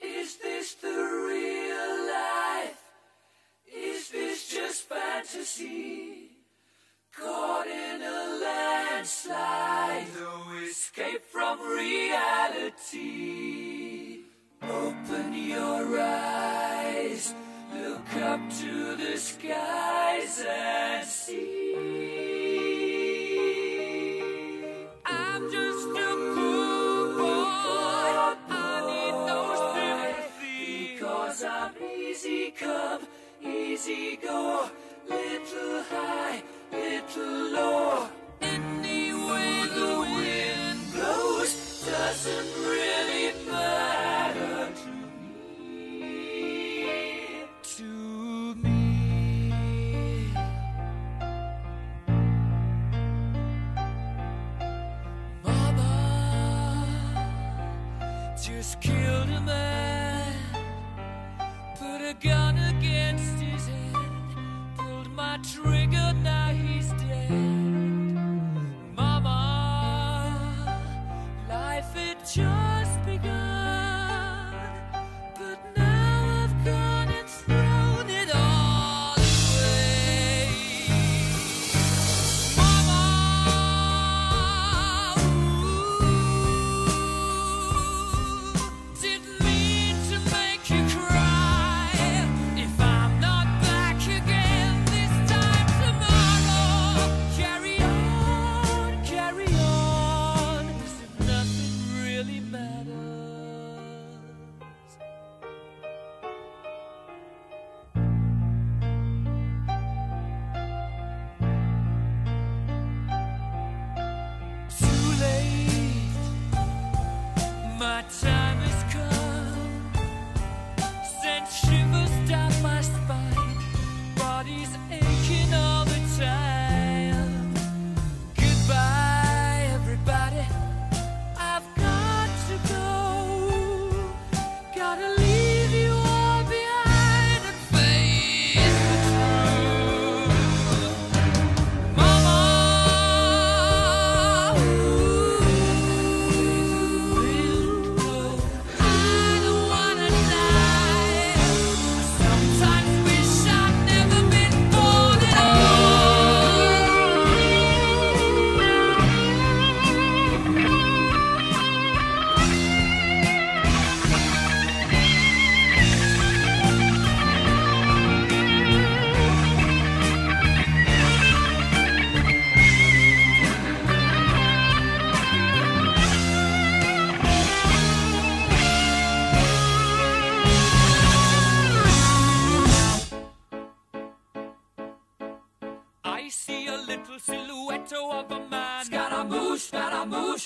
is this the real life? Is this just fantasy? Caught in a landslide, no escape from reality. Open your eyes, look up to the skies and see. I'm just a poor boy, I need no sympathy, because I'm easy come, easy go, little high, little low. Any way the wind blows doesn't really matter to me, to me. Just killed a man, put a gun against his head, pulled my trigger, now he's dead. Mama, life had just begun, but now I've gone and thrown it all away. Mama,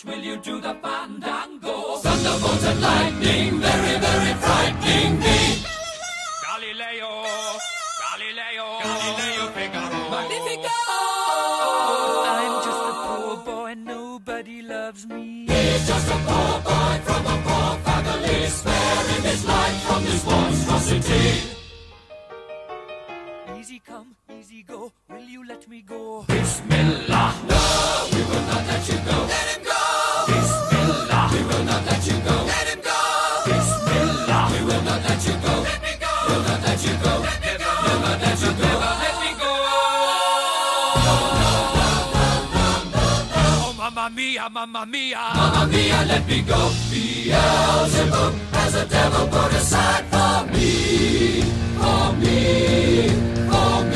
will you do the fandango? Thunderbolt and lightning, very, very frightening me. Galileo, Galileo, Galileo Figaro. Magnifico. me. Easy come, easy go, will you let me go? Bismillah, no, we will not let you go. Let him go. Bismillah, we will not let you go. Let him go. Bismillah, we will not let you go. Let me go. We'll not let you go. Let me go. We'll not let you go. Never let me go. No, no, no, no, no, no, no. Oh, mamma mia, mamma mia. Mamma mia, let me go. Beelzebub has a devil put aside for me, for me, for me.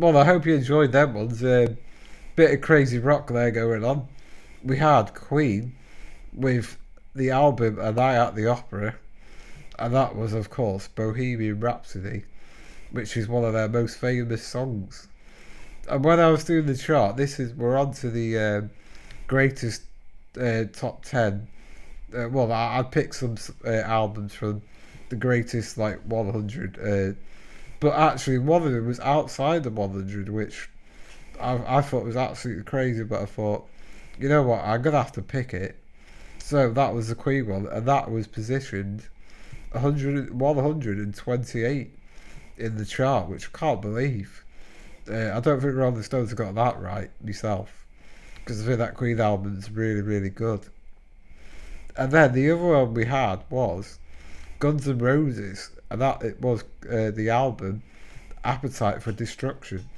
Well, I hope you enjoyed that one. Uh, bit of crazy rock there going on. We had Queen with the album A Night at the Opera, and that was, of course, Bohemian Rhapsody, which is one of their most famous songs. And when I was doing the chart, this is we're on to the uh, greatest uh, top ten. Uh, well, I, I picked some uh, albums from the greatest, like, one hundred. Uh, but actually, one of them was outside the one hundred, which I, I thought was absolutely crazy. But I thought, you know what, I'm going to have to pick it. So that was the Queen one, and that was positioned one hundred, one hundred twenty-eight in the chart, which I can't believe. Uh, I don't think Rolling Stones have got that right myself, because I think that Queen album's really, really good. And then the other one we had was Guns N' Roses, and that it was uh, the album Appetite for Destruction.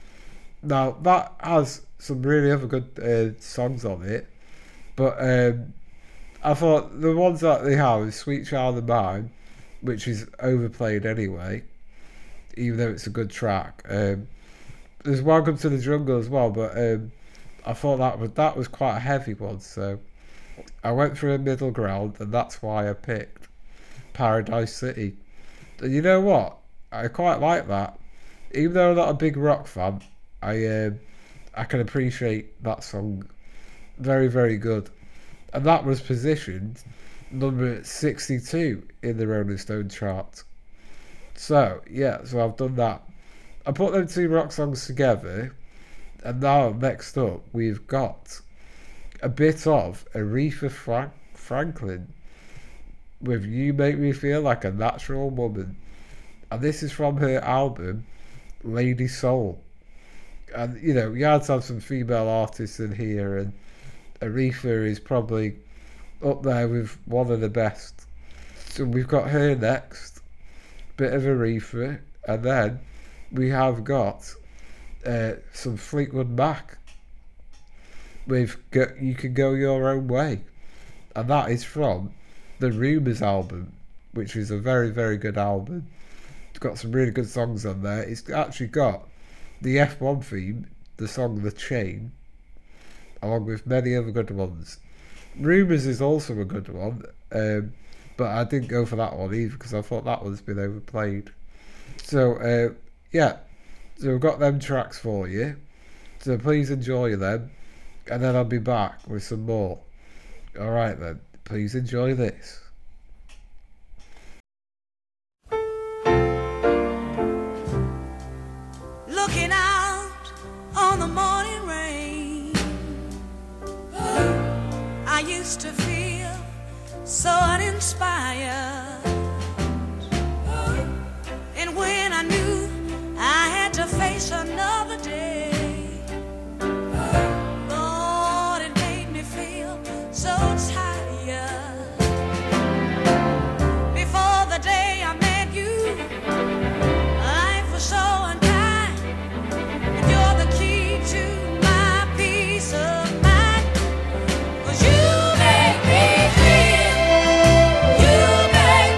Now that has some really other good uh, songs on it, but um, I thought the ones that they have is Sweet Child of Mine, which is overplayed anyway, even though it's a good track. Um, there's Welcome to the Jungle as well, but um, I thought that was, that was quite a heavy one, so I went for a middle ground, and that's why I picked Paradise City. And you know what? I quite like that. Even though I'm not a big rock fan, I uh, I can appreciate that song. Very, very good. And that was positioned number sixty-two in the Rolling Stone chart. So, yeah, so I've done that. I put them two rock songs together, and now next up we've got a bit of Aretha Frank- Franklin with You Make Me Feel Like a Natural Woman, and this is from her album Lady Soul. And you know, you had to have some female artists in here, and Aretha is probably up there with one of the best. So we've got her next, bit of Aretha, and then we have got uh, some Fleetwood Mac with You Can Go Your Own Way, and that is from the Rumours album, which is a very, very good album. It's got some really good songs on there. It's actually got the F one theme, the song The Chain, along with many other good ones. Rumours is also a good one, um, but I didn't go for that one either because I thought that one's been overplayed. So uh, yeah, so we've got them tracks for you, so please enjoy them. And then I'll be back with some more. Alright then, please enjoy this. Looking out on the morning rain, I used to feel so uninspired. And when I knew I had to face another day, so tired. Before the day I met you, life was so unkind, and you're the key to my peace of mind. 'Cause you make me feel, you make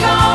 Bye.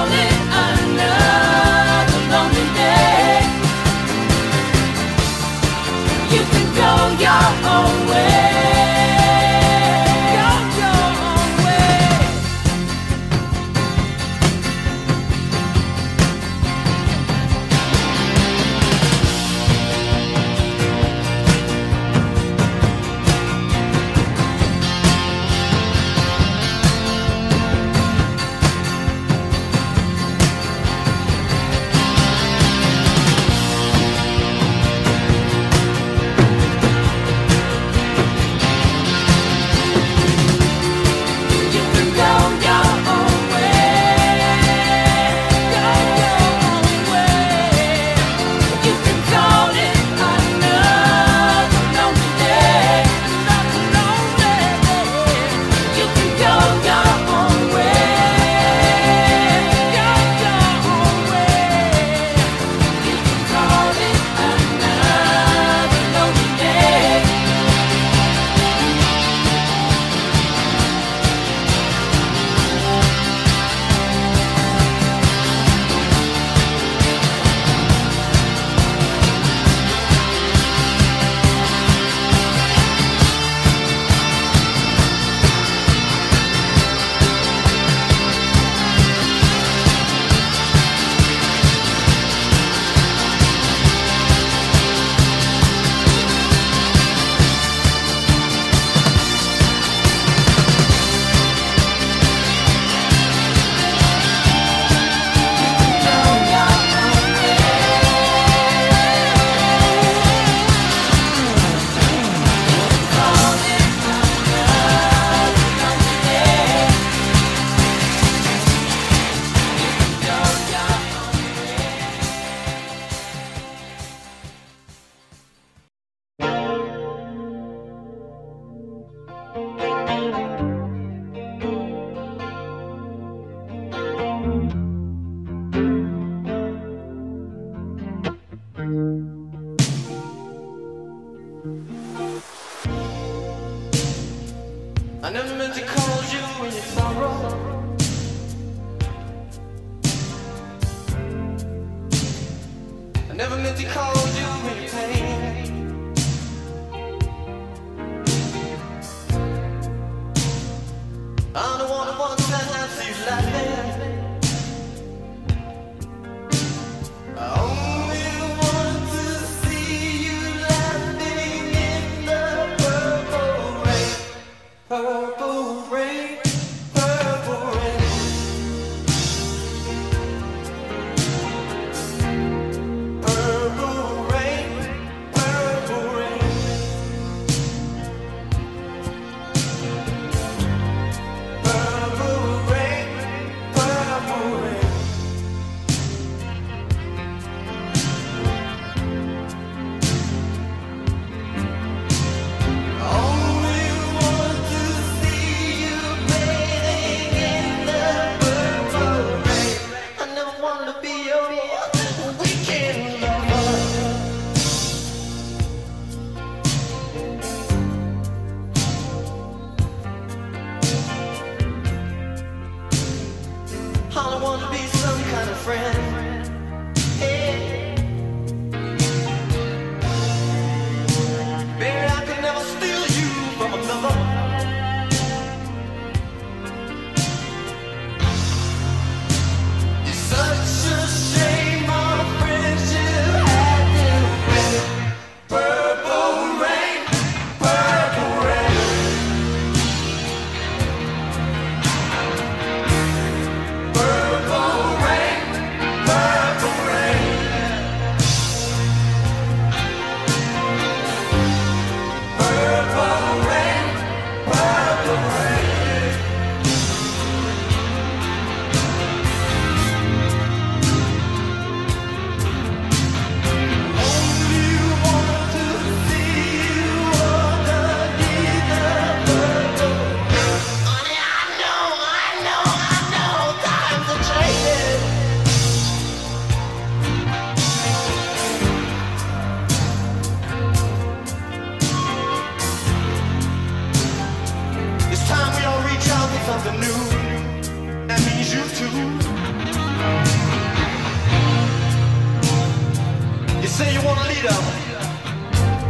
say you want a leader,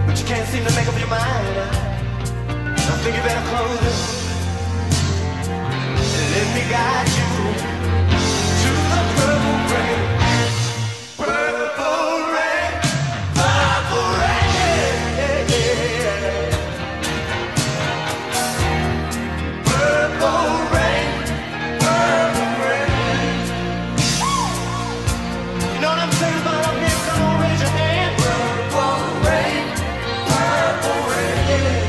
but you can't seem to make up your mind. I think you better close it and let me guide you to the purple rain. Purple rain, purple rain, yeah, yeah. Purple rain, purple rain. You know what I'm saying about up here? Come on, raise your hand. Purple rain, purple rain, yeah.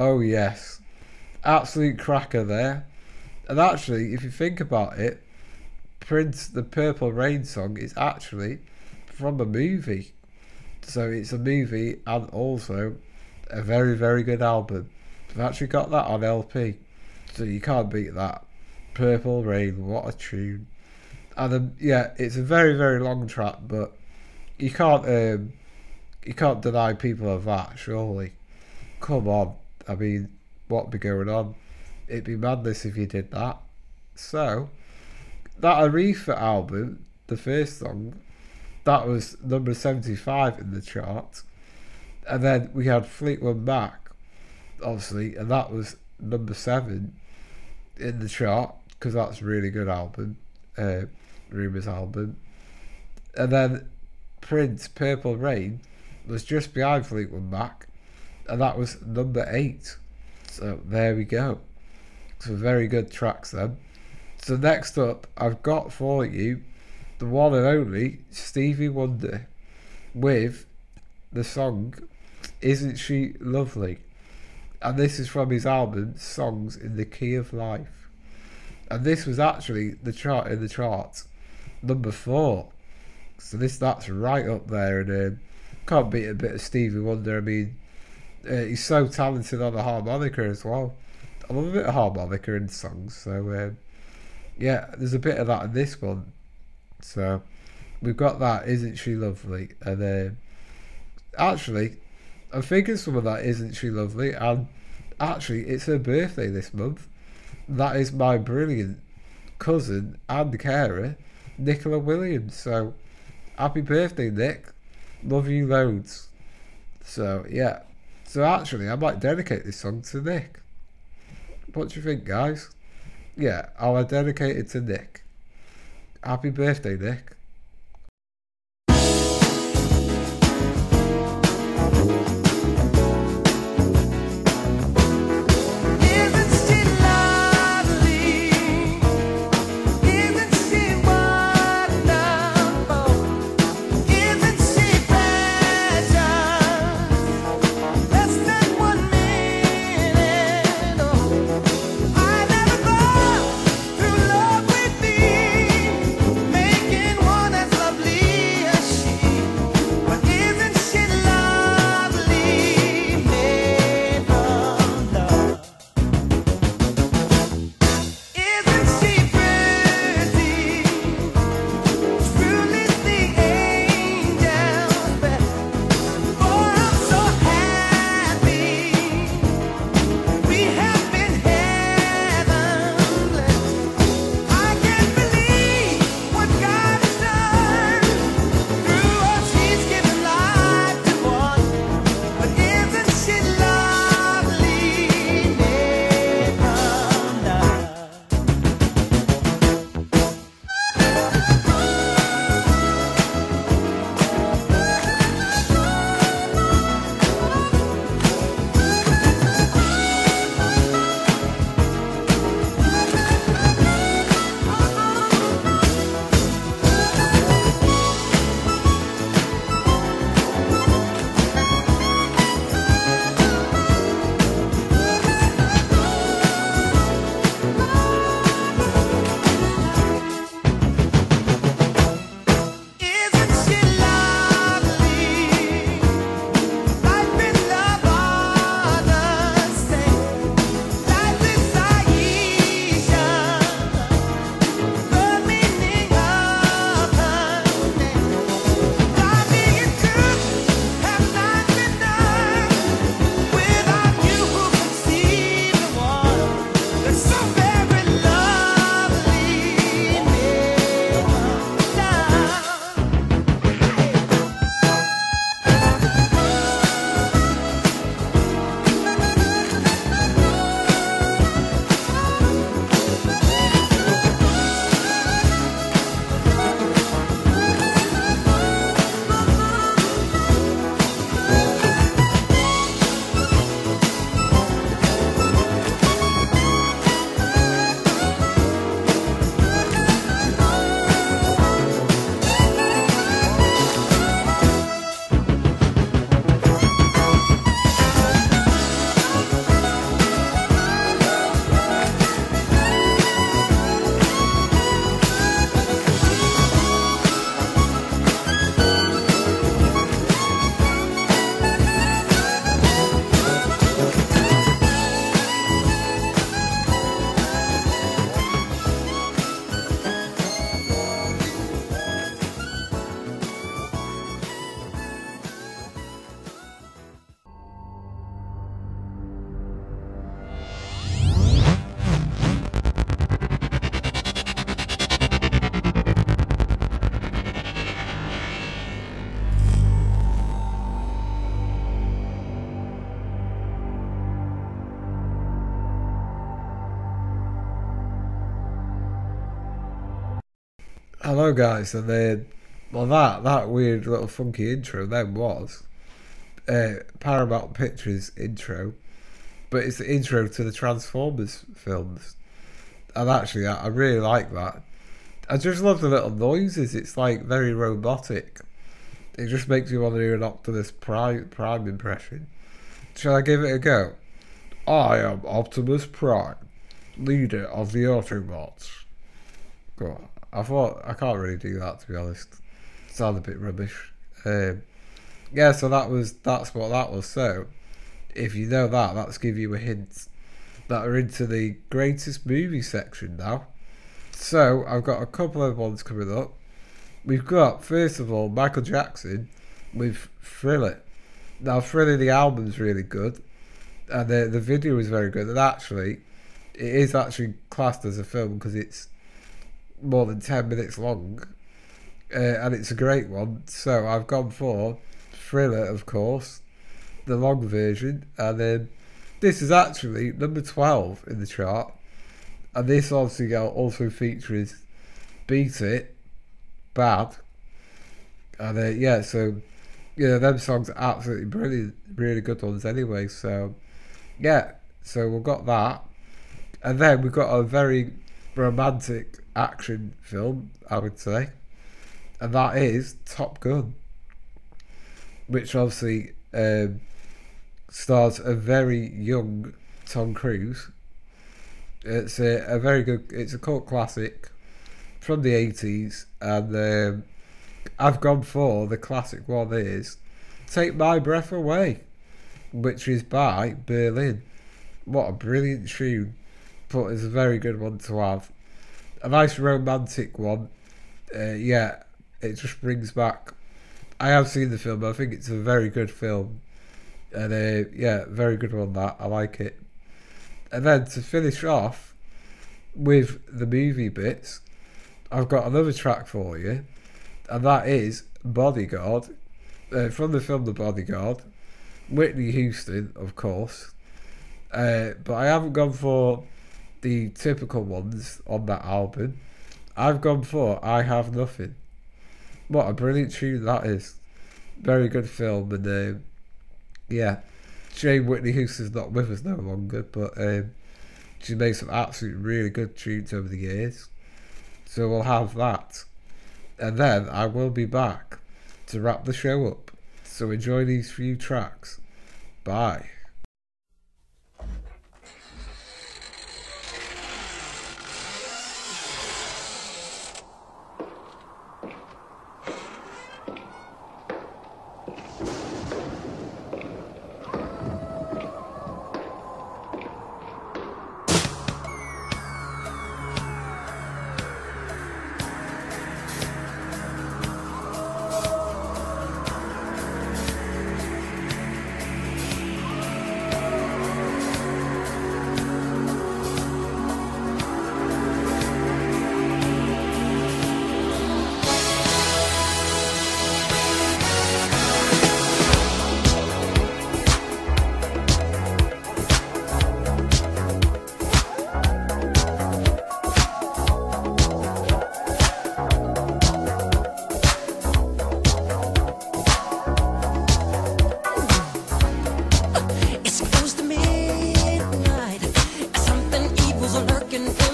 Oh, yes. Absolute cracker there. And actually, if you think about it, Prince, the Purple Rain song, is actually from a movie. So it's a movie and also a very, very good album. I've actually got that on L P. So you can't beat that. Purple Rain, what a tune. And um, yeah, it's a very, very long track, but you can't um, you can't deny people of that, surely. Come on. I mean, what'd be going on? It'd be madness if you did that. So, that Aretha album, the first song, that was number seventy-five in the chart. And then we had Fleetwood Mac, obviously, and that was number seven in the chart, because that's a really good album, uh, Rumours album. And then Prince, Purple Rain, was just behind Fleetwood Mac, and that was number eight. So there we go. Some very good tracks then. So next up, I've got for you the one and only Stevie Wonder with the song Isn't She Lovely? And this is from his album Songs in the Key of Life. And this was actually the chart in the chart number four. So this that's right up there, and um, can't beat a bit of Stevie Wonder. I mean, uh, he's so talented on the harmonica as well. I love a bit of harmonica in songs, so um, yeah, there's a bit of that in this one. So we've got that Isn't She Lovely, and um, actually I'm thinking some of that Isn't She Lovely, and actually it's her birthday this month. That is my brilliant cousin and carer, Nicola Williams. So happy birthday, Nick, love you loads. So yeah, so actually I might dedicate this song to Nick. What do you think, guys? Yeah, I'll dedicate it to Nick. Happy birthday, Nick. Making one I know, guys, and they, well, that that weird little funky intro then was uh, Paramount Pictures intro, but it's the intro to the Transformers films, and actually I, I really like that. I just love the little noises. It's like very robotic. It just makes you want to do an Optimus Prime, Prime impression. Shall I give it a go? I am Optimus Prime, leader of the Autobots. God, I thought I can't really do that, to be honest. It sounded a bit rubbish. Um, yeah, so that was that's what that was. So, if you know that, that's give you a hint that we're into the greatest movie section now. So I've got a couple of ones coming up. We've got, first of all, Michael Jackson with Thriller. Now, Thriller, the album's really good, and the the video is very good, and actually, it is actually classed as a film because it's more than ten minutes long, uh, and it's a great one. So I've gone for Thriller, of course, the long version, and then this is actually number twelve in the chart, and this obviously also features Beat It, Bad, and uh, yeah, so you know, them songs are absolutely brilliant, really good ones anyway. So yeah, so we've got that, and then we've got a very romantic action film, I would say, and that is Top Gun, which obviously um, stars a very young Tom Cruise. It's a, a very good, it's a cult classic from the eighties, and um, I've gone for the classic one is Take My Breath Away, which is by Berlin. What a brilliant tune, but it's a very good one to have. A nice romantic one. Uh, yeah, it just brings back, I have seen the film, I think it's a very good film, and uh, yeah, very good one that, I like it. And then to finish off with the movie bits, I've got another track for you, and that is Bodyguard, uh, from the film The Bodyguard, Whitney Houston, of course, uh, but I haven't gone for the typical ones on that album. I've gone for I Have Nothing. What a brilliant tune that is. Very good film, and uh, yeah, shame Whitney Houston's not with us no longer, but um, she made some absolutely really good tunes over the years. So we'll have that, and then I will be back to wrap the show up. So enjoy these few tracks. Bye. And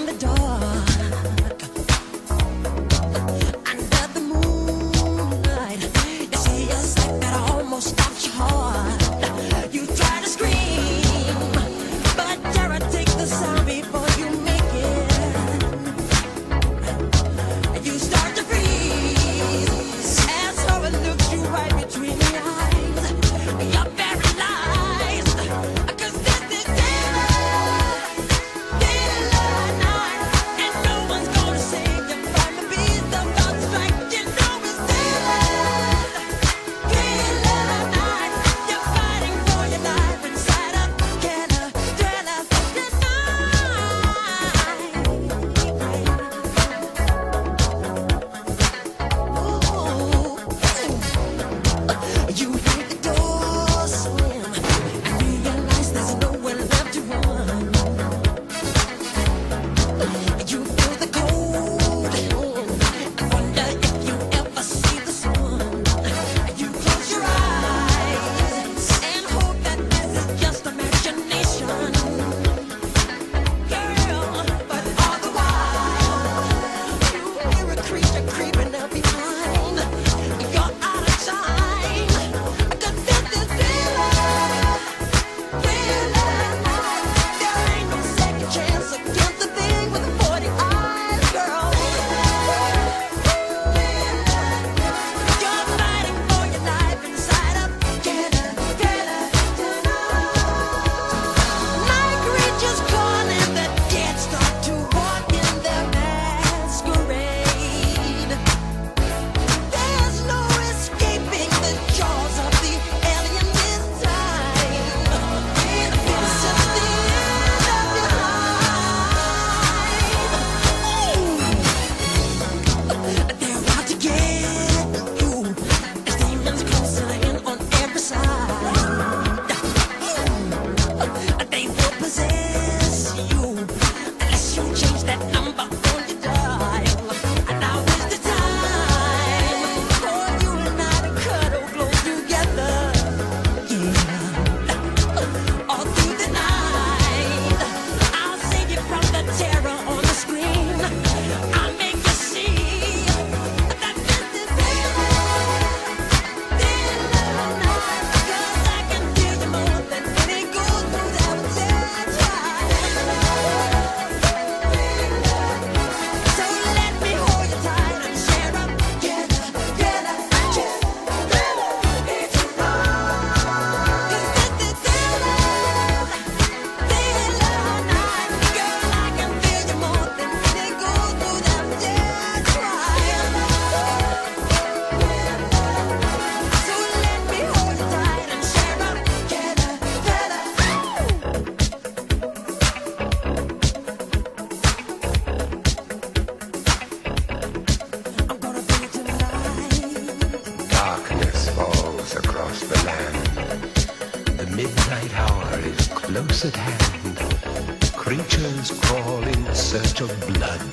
close at hand, creatures crawl in search of blood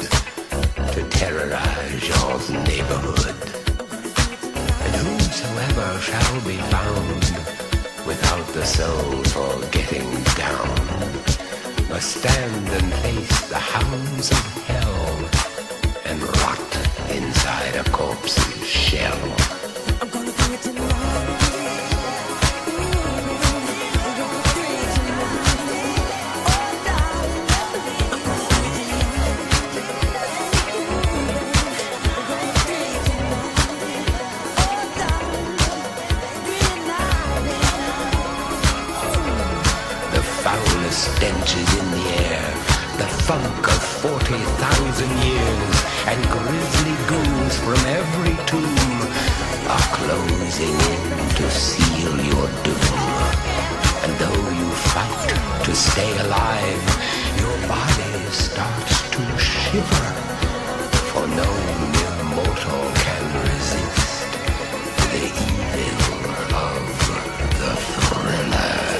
to terrorize your neighborhood. And whosoever shall be found without the soul for getting down must stand and face the hounds of hell and rot inside a corpse's shell. I'm gonna do it tonight. Stenches in the air, the funk of forty thousand years, and grisly ghouls from every tomb are closing in to seal your doom. And though you fight to stay alive, your body starts to shiver, for no mere mortal can resist the evil of the Thriller.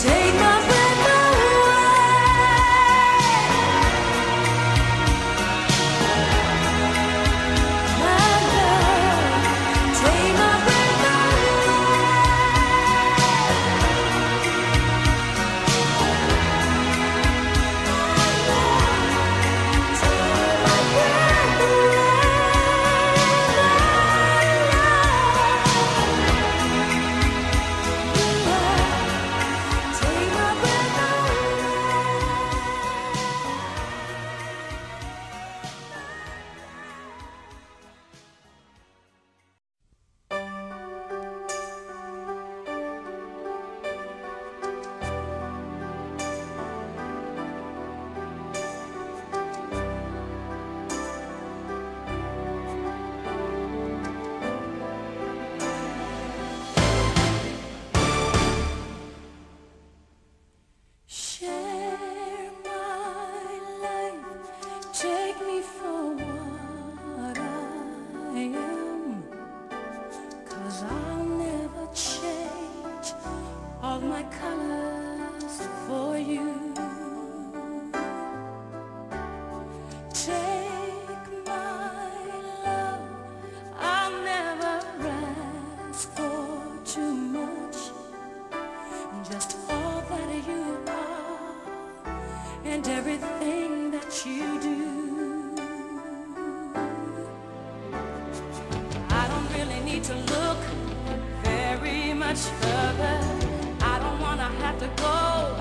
Take my breath away. take me for what I am, 'cause I'll never change all my colors for you. Take my love, I'll never ask for too much, just all that you are and everything that you do. I don't really need to look very much further. I don't want to have to go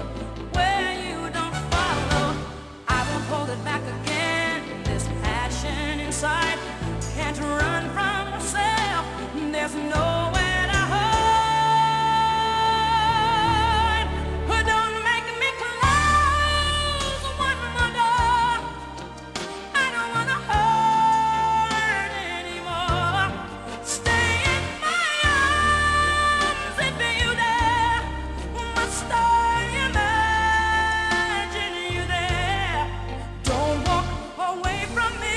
where you don't follow. I won't hold it back again. Inside, can't run from myself. There's nowhere to hide. But don't make me close one more door. I don't wanna hurt anymore. Stay in my arms if you dare. Must I imagine you there? Don't walk away from me.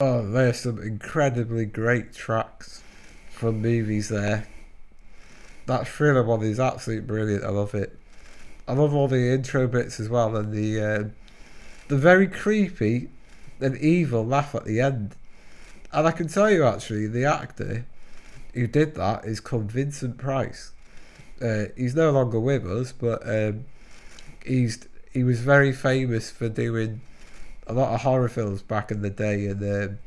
Oh, there's some incredibly great tracks from movies there. That Thriller one is absolutely brilliant. I love it. I love all the intro bits as well, and the uh, the very creepy and evil laugh at the end. And I can tell you actually, the actor who did that is called Vincent Price. Uh, he's no longer with us, but um, he's he was very famous for doing a lot of horror films back in the day, and um,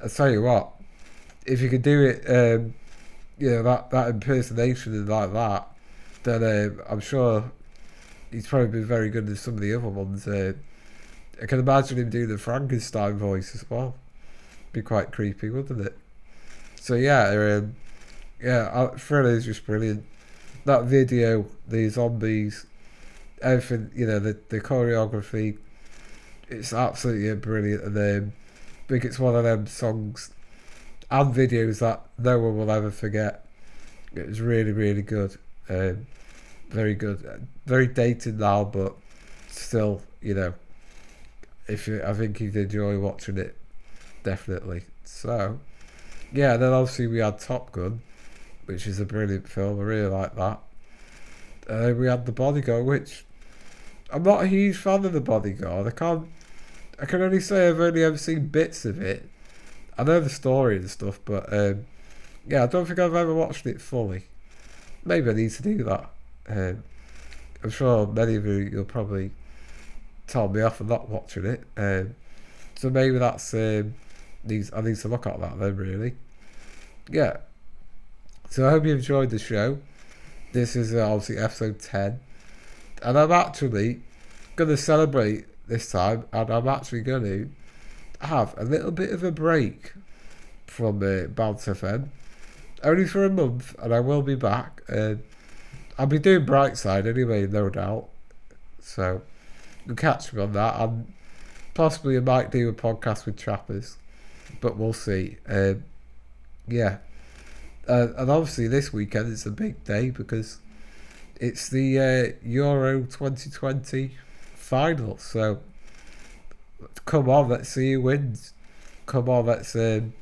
I tell you what, if you could do it um, you know, that, that impersonation and like that, then um, I'm sure he's probably been very good in some of the other ones. Uh, I can imagine him doing the Frankenstein voice as well. Be quite creepy, wouldn't it? So yeah, um, yeah, Thriller is just brilliant. That video, the zombies, everything, you know, the, the choreography, it's absolutely brilliant. And um, I think it's one of them songs and videos that no one will ever forget. It was really, really good. Um, very good. Very dated now, but still, you know, if you, I think you'd enjoy watching it, definitely. So, yeah, and then obviously we had Top Gun, which is a brilliant film. I really like that. And then we had The Bodyguard, which I'm not a huge fan of The Bodyguard. I can't, I can only say I've only ever seen bits of it. I know the story and stuff, but um, yeah, I don't think I've ever watched it fully. Maybe I need to do that. Um, I'm sure many of you, you'll probably tell me off for not watching it. Um, so maybe that's, um, needs, I need to look at that then, really. Yeah. So I hope you enjoyed the show. This is uh, obviously episode ten. And I'm actually going to celebrate this time, and I'm actually going to have a little bit of a break from uh, Bounce F M, only for a month, and I will be back. Uh, I'll be doing Brightside anyway, no doubt, so you'll catch me on that, and possibly I might do a podcast with Trappers, but we'll see. Uh, yeah, uh, and obviously this weekend it's a big day because it's the uh, Euro twenty twenty final, so come on, let's see who wins. Come on, let's um,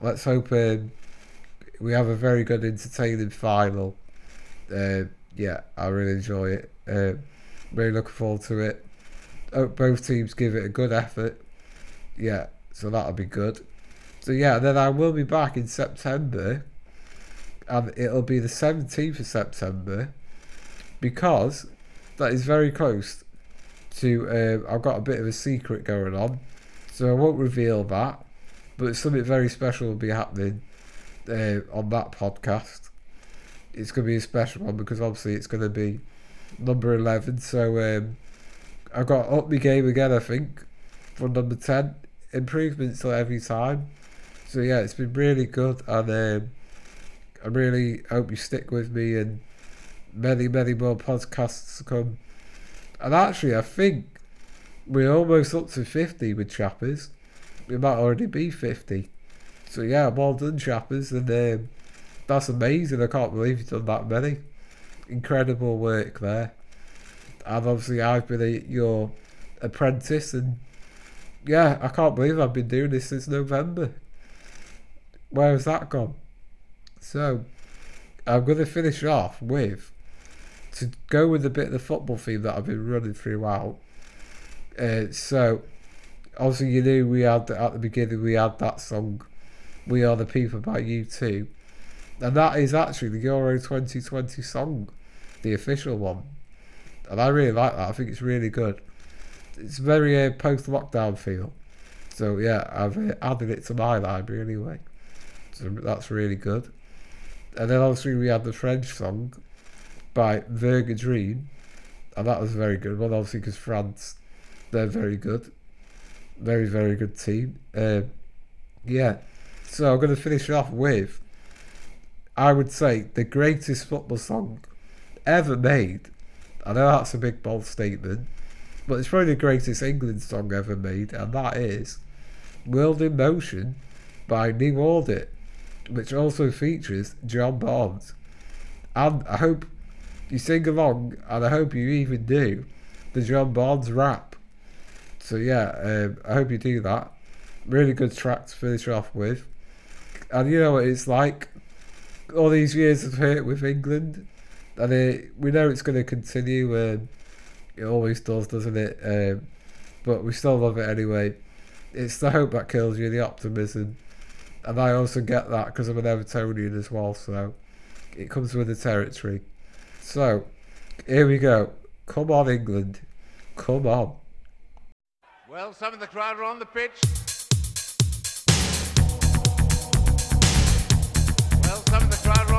let's hope um, we have a very good, entertaining final. Uh, yeah, I really enjoy it. Uh, really looking forward to it. Hope both teams give it a good effort. Yeah, so that'll be good. So yeah, then I will be back in September, and it'll be the seventeenth of September, because that is very close to, uh, I've got a bit of a secret going on, so I won't reveal that, but something very special will be happening uh, on that podcast. It's going to be a special one because obviously it's going to be number eleven, so um, I've got to up my game again, I think, for number ten. Improvements every time. So yeah, it's been really good, and um, I really hope you stick with me, and many, many more podcasts to come. And actually, I think we're almost up to fifty with Trappers. We might already be fifty. So yeah, well done, Trappers, and um, that's amazing. I can't believe you've done that many. Incredible work there. And obviously, I've been a, your apprentice, and yeah, I can't believe I've been doing this since November. Where has that gone? So, I'm going to finish off with, to go with a bit of the football theme that I've been running throughout. Uh, so, obviously you knew we had, at the beginning, we had that song, We Are the People by U two. And that is actually the Euro twenty twenty song, the official one. And I really like that. I think it's really good. It's very uh, post-lockdown feel. So yeah, I've uh, added it to my library anyway. So that's really good. And then obviously we had the French song by Vegedream, and that was a very good one, obviously, because France, they're very good. Very, very good team. Um, yeah, so I'm going to finish off with, I would say, the greatest football song ever made. I know that's a big, bold statement, but it's probably the greatest England song ever made, and that is World in Motion by New Order, which also features John Barnes. And I hope you sing along, and I hope you even do the John Barnes rap. So yeah, um, I hope you do that. Really good track to finish off with. And you know what it's like, all these years of hurt with England, and it, we know it's going to continue. Um, it always does, doesn't it? Um, but we still love it anyway. It's the hope that kills you, the optimism. And I also get that because I'm an Evertonian as well, so it comes with the territory. So, here we go. Come on, England. Come on. Well, some of the crowd are on the pitch. Well, some of the crowd are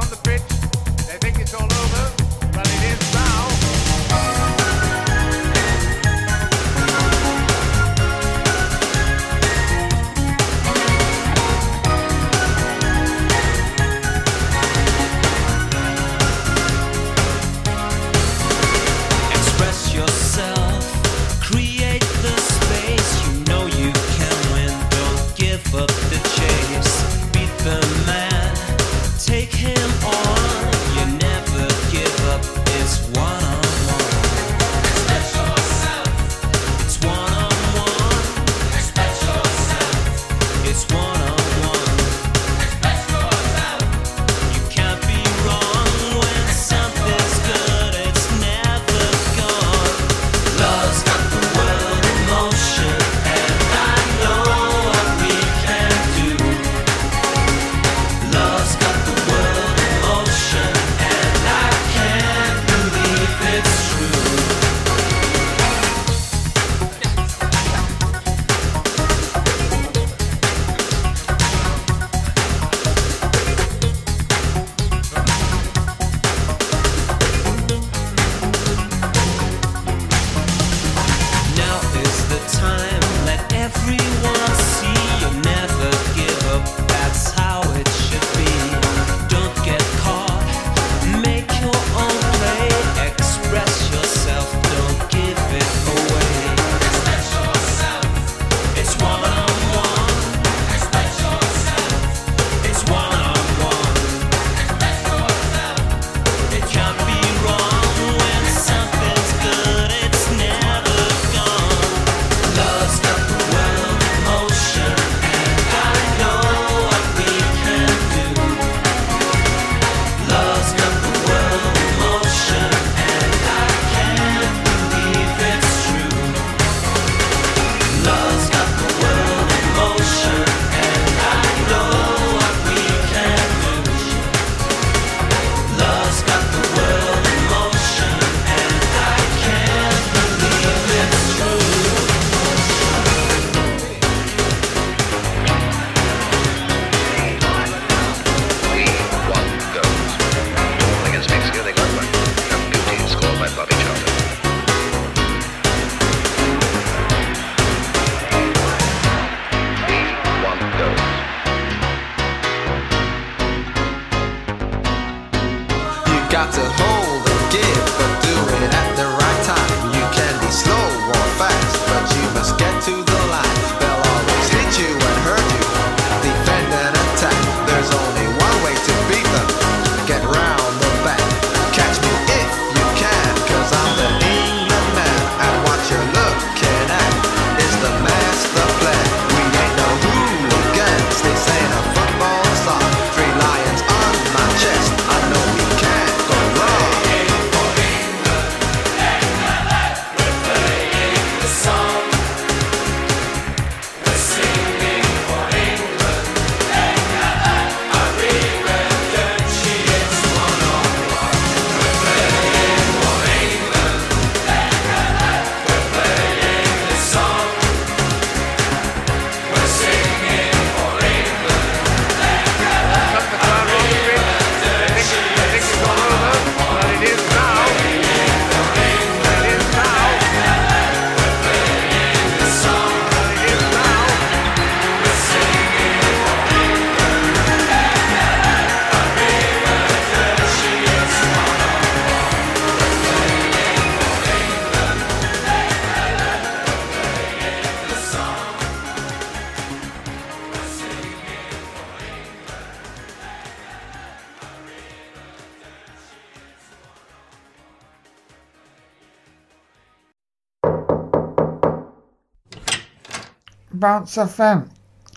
Bounce F M,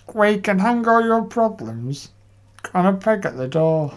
where you can hang all your problems on a peg at the door.